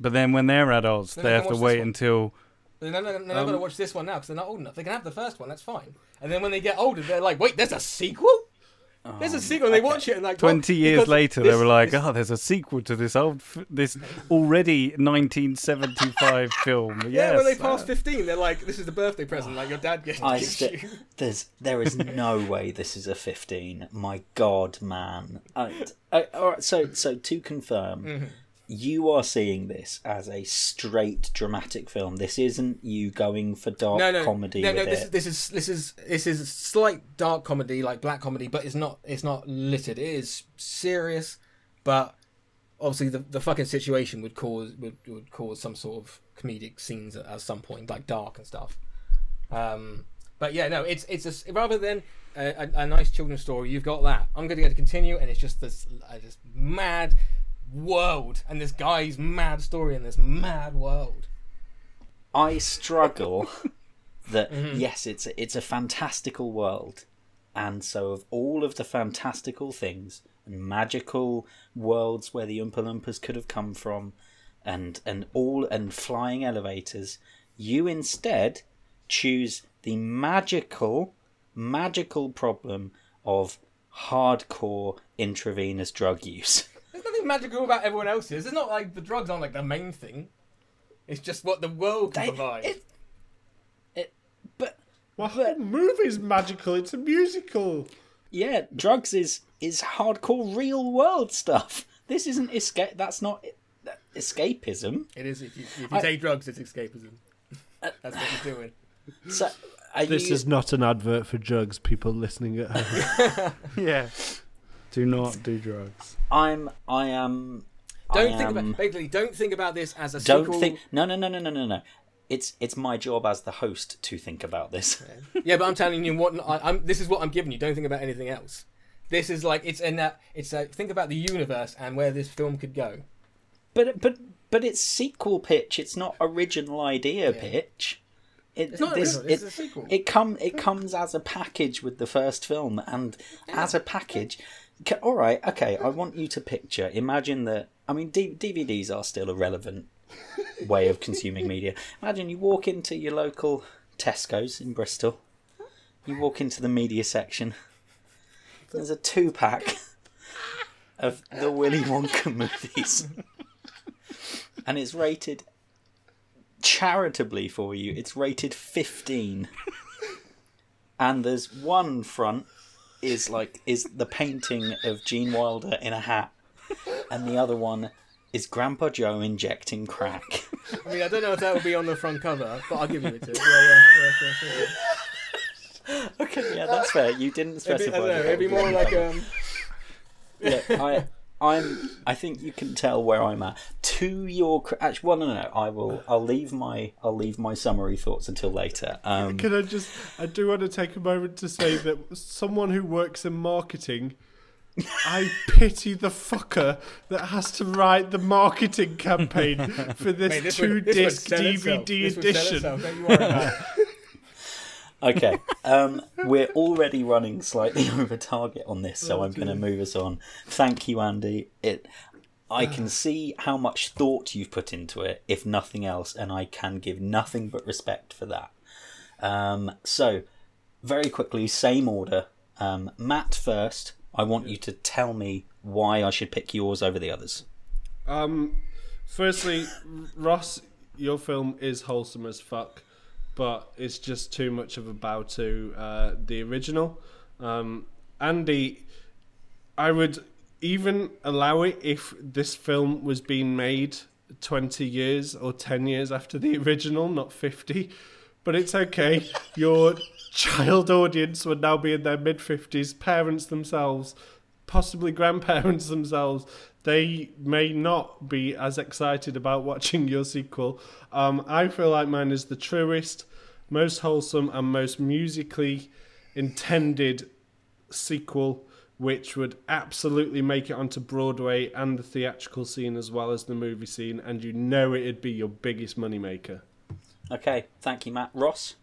But then when they're adults, they have to wait until... They're not going to watch this one now because they're not old enough. They can have the first one, that's fine. And then when they get older, they're like, wait, there's a sequel? There's a sequel, and they watch it, and like 20 years later, they were like, "Oh, there's a sequel to this already 1975 film." Yes. Yeah, when they pass 15, they're like, "This is the birthday present, like your dad gets." You. There is no way this is a 15. My God, man! All right, so to confirm, you are seeing this as a straight dramatic film. This isn't you going for dark comedy. This is slight dark comedy, like black comedy, but it's not littered. It is serious, but obviously the fucking situation would cause some sort of comedic scenes at some point, like dark and stuff. But yeah, no, it's rather than a nice children's story, you've got that. I'm going to continue, and it's just this just mad world and this guy's mad story in this mad world. I struggle that yes, it's a fantastical world, and so of all of the fantastical things and magical worlds where the Oompa Loompas could have come from, and flying elevators, you instead choose the magical problem of hardcore intravenous drug use. nothing magical about everyone else's. It's not like the drugs aren't like the main thing. It's just what the world can provide. Well, the movie's magical. It's a musical. Yeah, drugs is hardcore real world stuff. This isn't escape. That's not escapism. It is. If you take drugs, it's escapism. That's what you're doing. So, this is not an advert for drugs. People listening at home. Yeah. Do not do drugs. I am. Don't think about this as a sequel. No. It's my job as the host to think about this. Yeah, but I'm telling you what. This is what I'm giving you. Don't think about anything else. This is like think about the universe and where this film could go. But it's sequel pitch. It's not original idea pitch. It's not original. It's a sequel. It comes as a package with the first film, and as a package. All right, okay. I want you to picture. Imagine that. I mean, DVDs are still irrelevant. Way of consuming media. Imagine you walk into your local Tesco's in Bristol. You walk into the media section. There's a 2-pack of the Willy Wonka movies. And it's rated charitably for you. It's rated 15. And there's one front is the painting of Gene Wilder in a hat. And the other one is Grandpa Joe injecting crack? I mean, I don't know if that will be on the front cover, but I'll give you it to. Yeah. Okay, yeah, that's fair. You didn't specify. It'd be more like Look, I think you can tell where I'm at. To your actually, well, no. I'll leave my summary thoughts until later. Can I just? I do want to take a moment to say that someone who works in marketing. I pity the fucker that has to write the marketing campaign for this 2-disc DVD edition. Okay, we're already running slightly over target on this, so I'm going to move us on. Thank you, Andy. I can see how much thought you've put into it, if nothing else, and I can give nothing but respect for that. So, very quickly, same order. Matt first. I want you to tell me why I should pick yours over the others. Firstly, Ross, your film is wholesome as fuck, but it's just too much of a bow to the original. Andy, I would even allow it if this film was being made 20 years or 10 years after the original, not 50. But it's okay. Your child audience would now be in their mid-50s, parents themselves, possibly grandparents themselves. They may not be as excited about watching your sequel. I feel like mine is the truest, most wholesome and most musically intended sequel, which would absolutely make it onto Broadway and the theatrical scene as well as the movie scene, and you know it'd be your biggest moneymaker. Okay, thank you, Matt. Ross?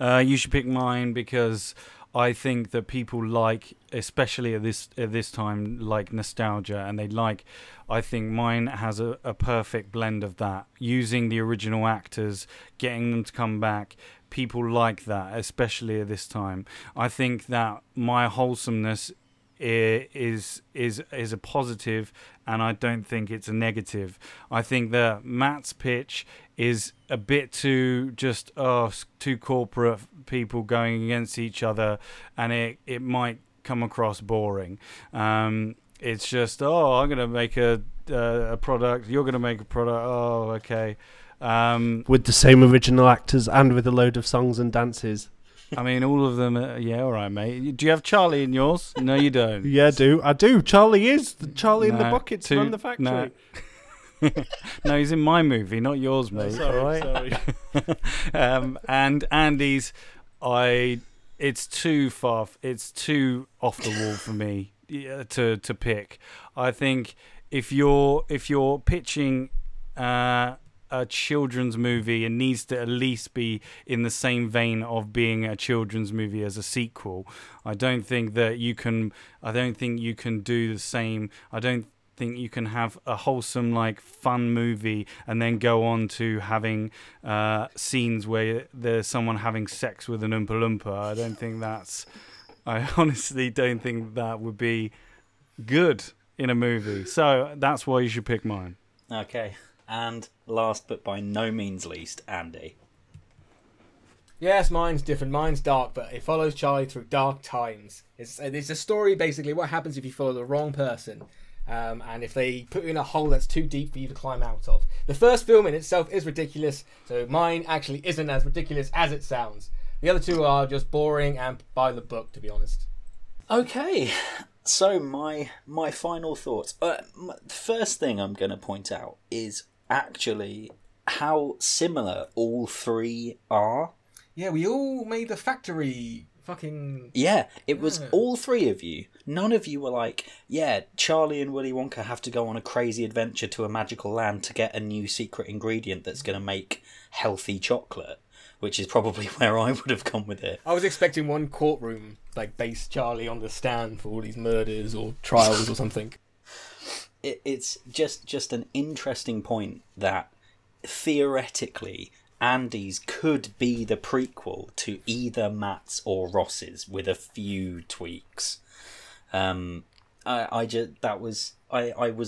You should pick mine because I think that people like, especially at this time, like nostalgia, and they like. I think mine has a perfect blend of that, using the original actors, getting them to come back. People like that, especially at this time. I think that my wholesomeness is a positive, and I don't think it's a negative. I think that Matt's pitch is a bit too too corporate, people going against each other, and it might come across boring. It's just I'm gonna make a product, you're gonna make a product, okay. With the same original actors and with a load of songs and dances. I mean, all of them. Yeah, all right, mate. Do you have Charlie in yours? No, you don't. Yeah, I do. Charlie is in the buckets from the factory. No. No, he's in my movie, not yours, mate. Sorry. And Andy's, it's too far. It's too off the wall for me to pick. I think if you're pitching a children's movie, it needs to at least be in the same vein of being a children's movie as a sequel. I don't think you can do the same. I don't think you can have a wholesome, like, fun movie and then go on to having scenes where there's someone having sex with an Oompa Loompa. I honestly don't think that would be good in a movie. So that's why you should pick mine. Okay. And last but by no means least, Andy. Yes, mine's different. Mine's dark, but it follows Charlie through dark times. It's a story, basically, what happens if you follow the wrong person. And if they put you in a hole that's too deep for you to climb out of. The first film in itself is ridiculous, so mine actually isn't as ridiculous as it sounds. The other two are just boring and by the book, to be honest. Okay, so my final thoughts. The first thing I'm going to point out is actually how similar all three are. Yeah, we all made the factory... Yeah, it was all three of you. None of you were like, yeah, Charlie and Willy Wonka have to go on a crazy adventure to a magical land to get a new secret ingredient that's going to make healthy chocolate, which is probably where I would have gone with it. I was expecting one courtroom, like, base Charlie on the stand for all these murders or trials or something. It's just an interesting point that, theoretically... Andy's could be the prequel to either Matt's or Ross's with a few tweaks. I was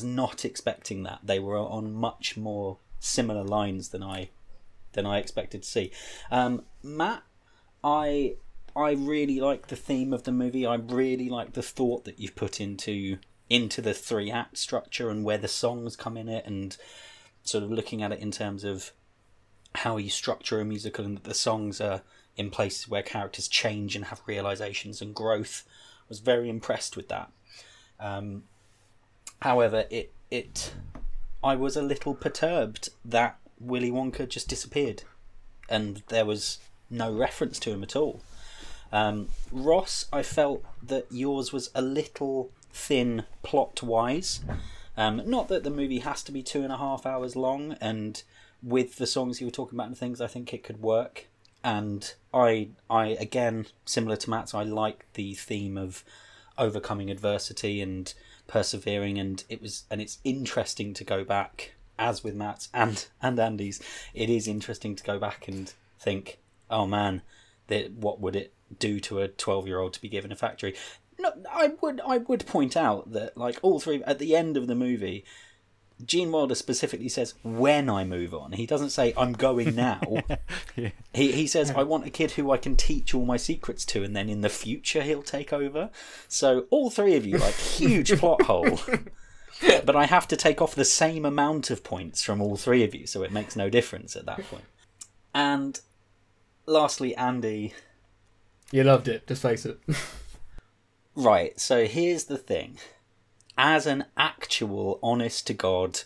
not expecting that. They were on much more similar lines than I expected to see. Matt, I really like the theme of the movie. I really like the thought that you've put into the three act structure and where the songs come in it, and sort of looking at it in terms of how you structure a musical, and that the songs are in places where characters change and have realizations and growth. I was very impressed with that. However, I was a little perturbed that Willy Wonka just disappeared and there was no reference to him at all. Ross, I felt that yours was a little thin plot-wise. Not that the movie has to be 2.5 hours long, and with the songs you were talking about and things, I think it could work. And I again, similar to Matt's, I like the theme of overcoming adversity and persevering, and it's interesting to go back, as with Matt's and Andy's, it is interesting to go back and think, oh man, what would it do to a 12-year-old to be given a factory? No, I would point out that, like, all three at the end of the movie, Gene Wilder specifically says, when I move on. He doesn't say, I'm going now. Yeah. He says, I want a kid who I can teach all my secrets to, and then in the future he'll take over. So all three of you, like, huge plot hole. But I have to take off the same amount of points from all three of you, so it makes no difference at that point. And lastly, Andy. You loved it, just face it. Right, so here's the thing. As an actual, honest-to-God,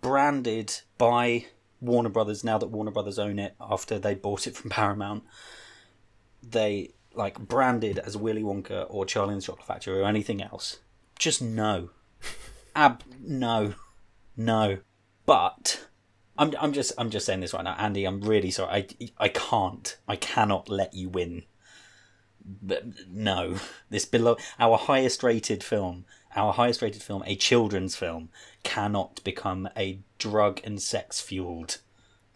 branded by Warner Brothers, now that Warner Brothers own it after they bought it from Paramount, they, like, branded as Willy Wonka or Charlie and the Chocolate Factory or anything else. Just no. No. But I'm just saying this right now, Andy, I'm really sorry. I cannot let you win. But no, this below our highest rated film, a children's film, cannot become a drug and sex fueled,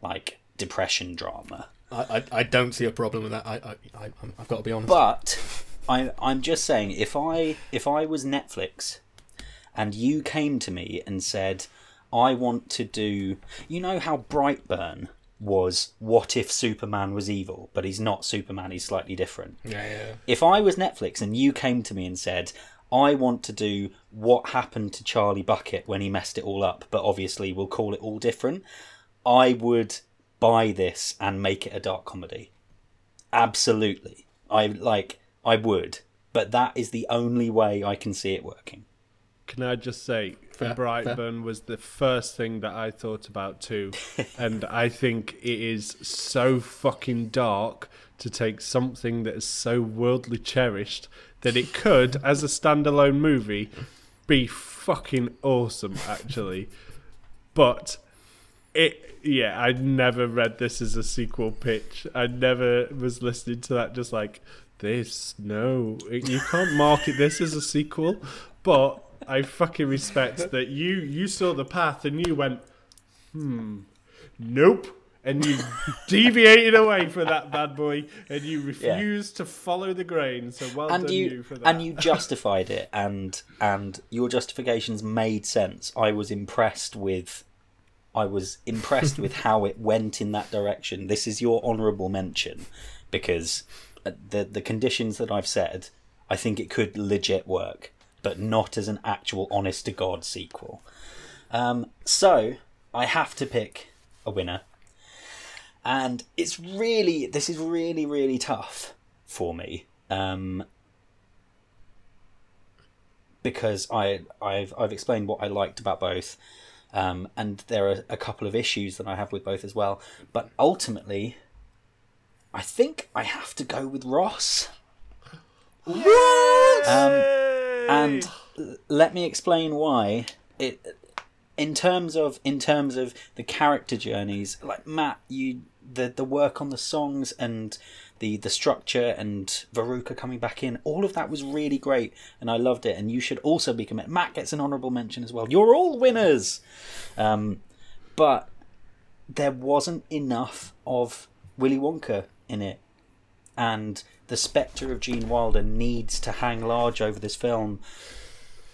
like, depression drama. I don't see a problem with that. I've got to be honest. But I'm just saying, if I was Netflix, and you came to me and said, I want to do, you know how Brightburn was what if Superman was evil, but he's not Superman, he's slightly different. Yeah. If I was Netflix and you came to me and said, I want to do what happened to Charlie Bucket when he messed it all up, but obviously we'll call it all different, I would buy this and make it a dark comedy. Absolutely. I would. But that is the only way I can see it working. Can I just say, Brightburn was the first thing that I thought about too, and I think it is so fucking dark to take something that is so worldly cherished that it could, as a standalone movie, be fucking awesome, actually. But I never read this as a sequel pitch. I never was listening to that just like, you can't market this as a sequel, but... I fucking respect that you saw the path and you went, nope, and you deviated away from that bad boy, and you refused to follow the grain. So well done you for that. And you justified it, and your justifications made sense. I was impressed with how it went in that direction. This is your honourable mention, because the conditions that I've said, I think it could legit work, but not as an actual honest-to-God sequel. So I have to pick a winner. And it's really, this is really, really tough for me, because I've explained what I liked about both. And there are a couple of issues that I have with both as well. But ultimately, I think I have to go with Ross. What? And let me explain why. In terms of the character journeys, like Matt, the work on the songs and the structure and Veruca coming back in, all of that was really great and I loved it, and you should also be committed. Matt gets an honourable mention as well. You're all winners! But there wasn't enough of Willy Wonka in it, and the spectre of Gene Wilder needs to hang large over this film,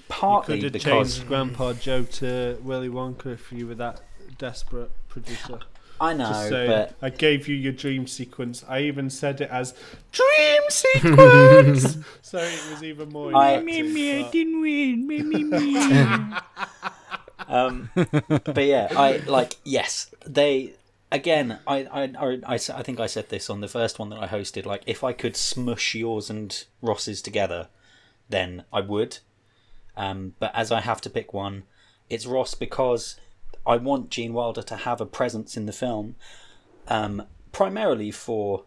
partly because... You could have changed Grandpa Joe to Willy Wonka if you were that desperate, producer. I know, just saying, but... I gave you your dream sequence. I even said it as dream sequence! So it was even more... I didn't win. But yeah, they... Again, I think I said this on the first one that I hosted. Like, if I could smush yours and Ross's together, then I would. But as I have to pick one, it's Ross, because I want Gene Wilder to have a presence in the film, primarily for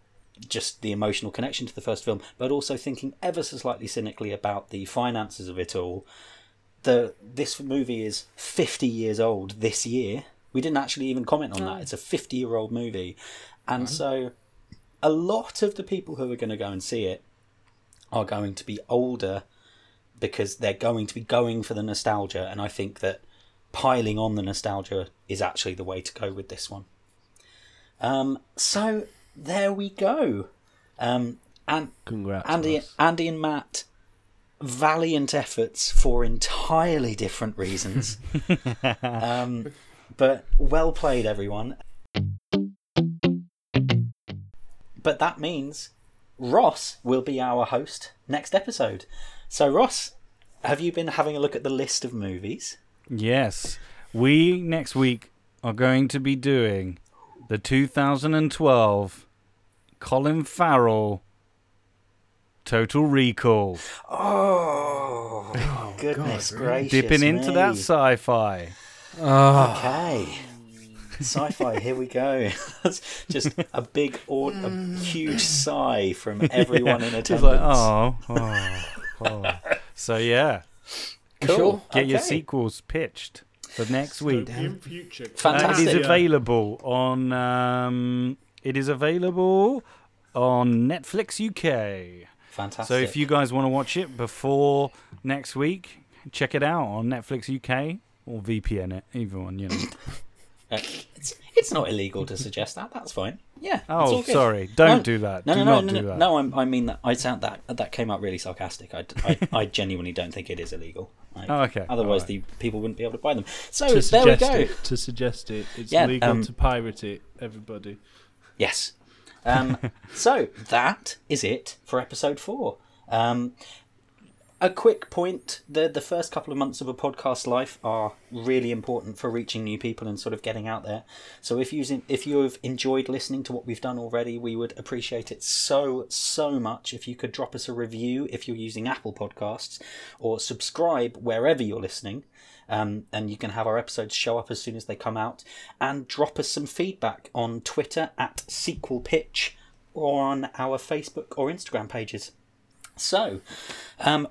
just the emotional connection to the first film, but also thinking ever so slightly cynically about the finances of it all. This movie is 50 years old this year. We didn't actually even comment on that. It's a 50-year-old movie. And so a lot of the people who are going to go and see it are going to be older, because they're going to be going for the nostalgia. And I think that piling on the nostalgia is actually the way to go with this one. So there we go. And congrats, Andy and Matt, valiant efforts for entirely different reasons. But well played, everyone. But that means Ross will be our host next episode. So Ross, have you been having a look at the list of movies? Yes. We, next week, are going to be doing the 2012 Colin Farrell Total Recall. Oh goodness gracious. Dipping into that sci-fi. Oh. Okay, sci-fi. Here we go. That's just a big, a huge sigh from everyone in attendance. Like, oh. So yeah, cool. Sure. Get your sequels pitched for next week. In future, fantastic. It is available on. It is available on Netflix UK. Fantastic. So if you guys want to watch it before next week, check it out on Netflix UK. Or VPN it, either one, you know. It's not illegal to suggest that. That's fine. Yeah. Oh, sorry. Don't do that. No, do not do that. I mean that. I sound that came out really sarcastic. I genuinely don't think it is illegal. Like, okay. Otherwise, the people wouldn't be able to buy them. So there we go. To suggest it, it's illegal to pirate it. Everybody. Yes. So that is it for episode 4. A quick point, the first couple of months of a podcast life are really important for reaching new people and sort of getting out there. So if you've enjoyed listening to what we've done already, we would appreciate it so, so much if you could drop us a review if you're using Apple Podcasts, or subscribe wherever you're listening. And you can have our episodes show up as soon as they come out. And drop us some feedback on Twitter at Sequel Pitch, or on our Facebook or Instagram pages. So,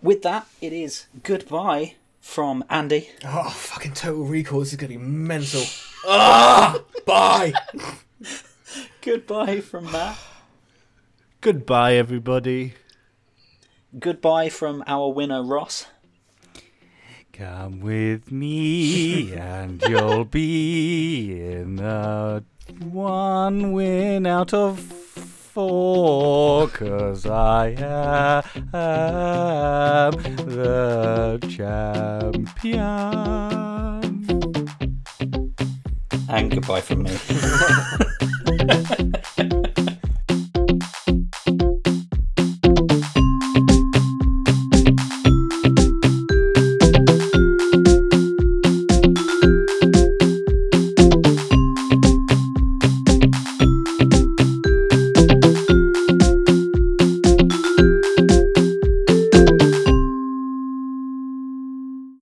with that, it is goodbye from Andy. Oh, fucking Total Recall. This is going to be mental. Bye. Goodbye from Matt. Goodbye, everybody. Goodbye from our winner, Ross. Come with me and you'll be in a One win out of four, 'cause I am the champion. And goodbye from me.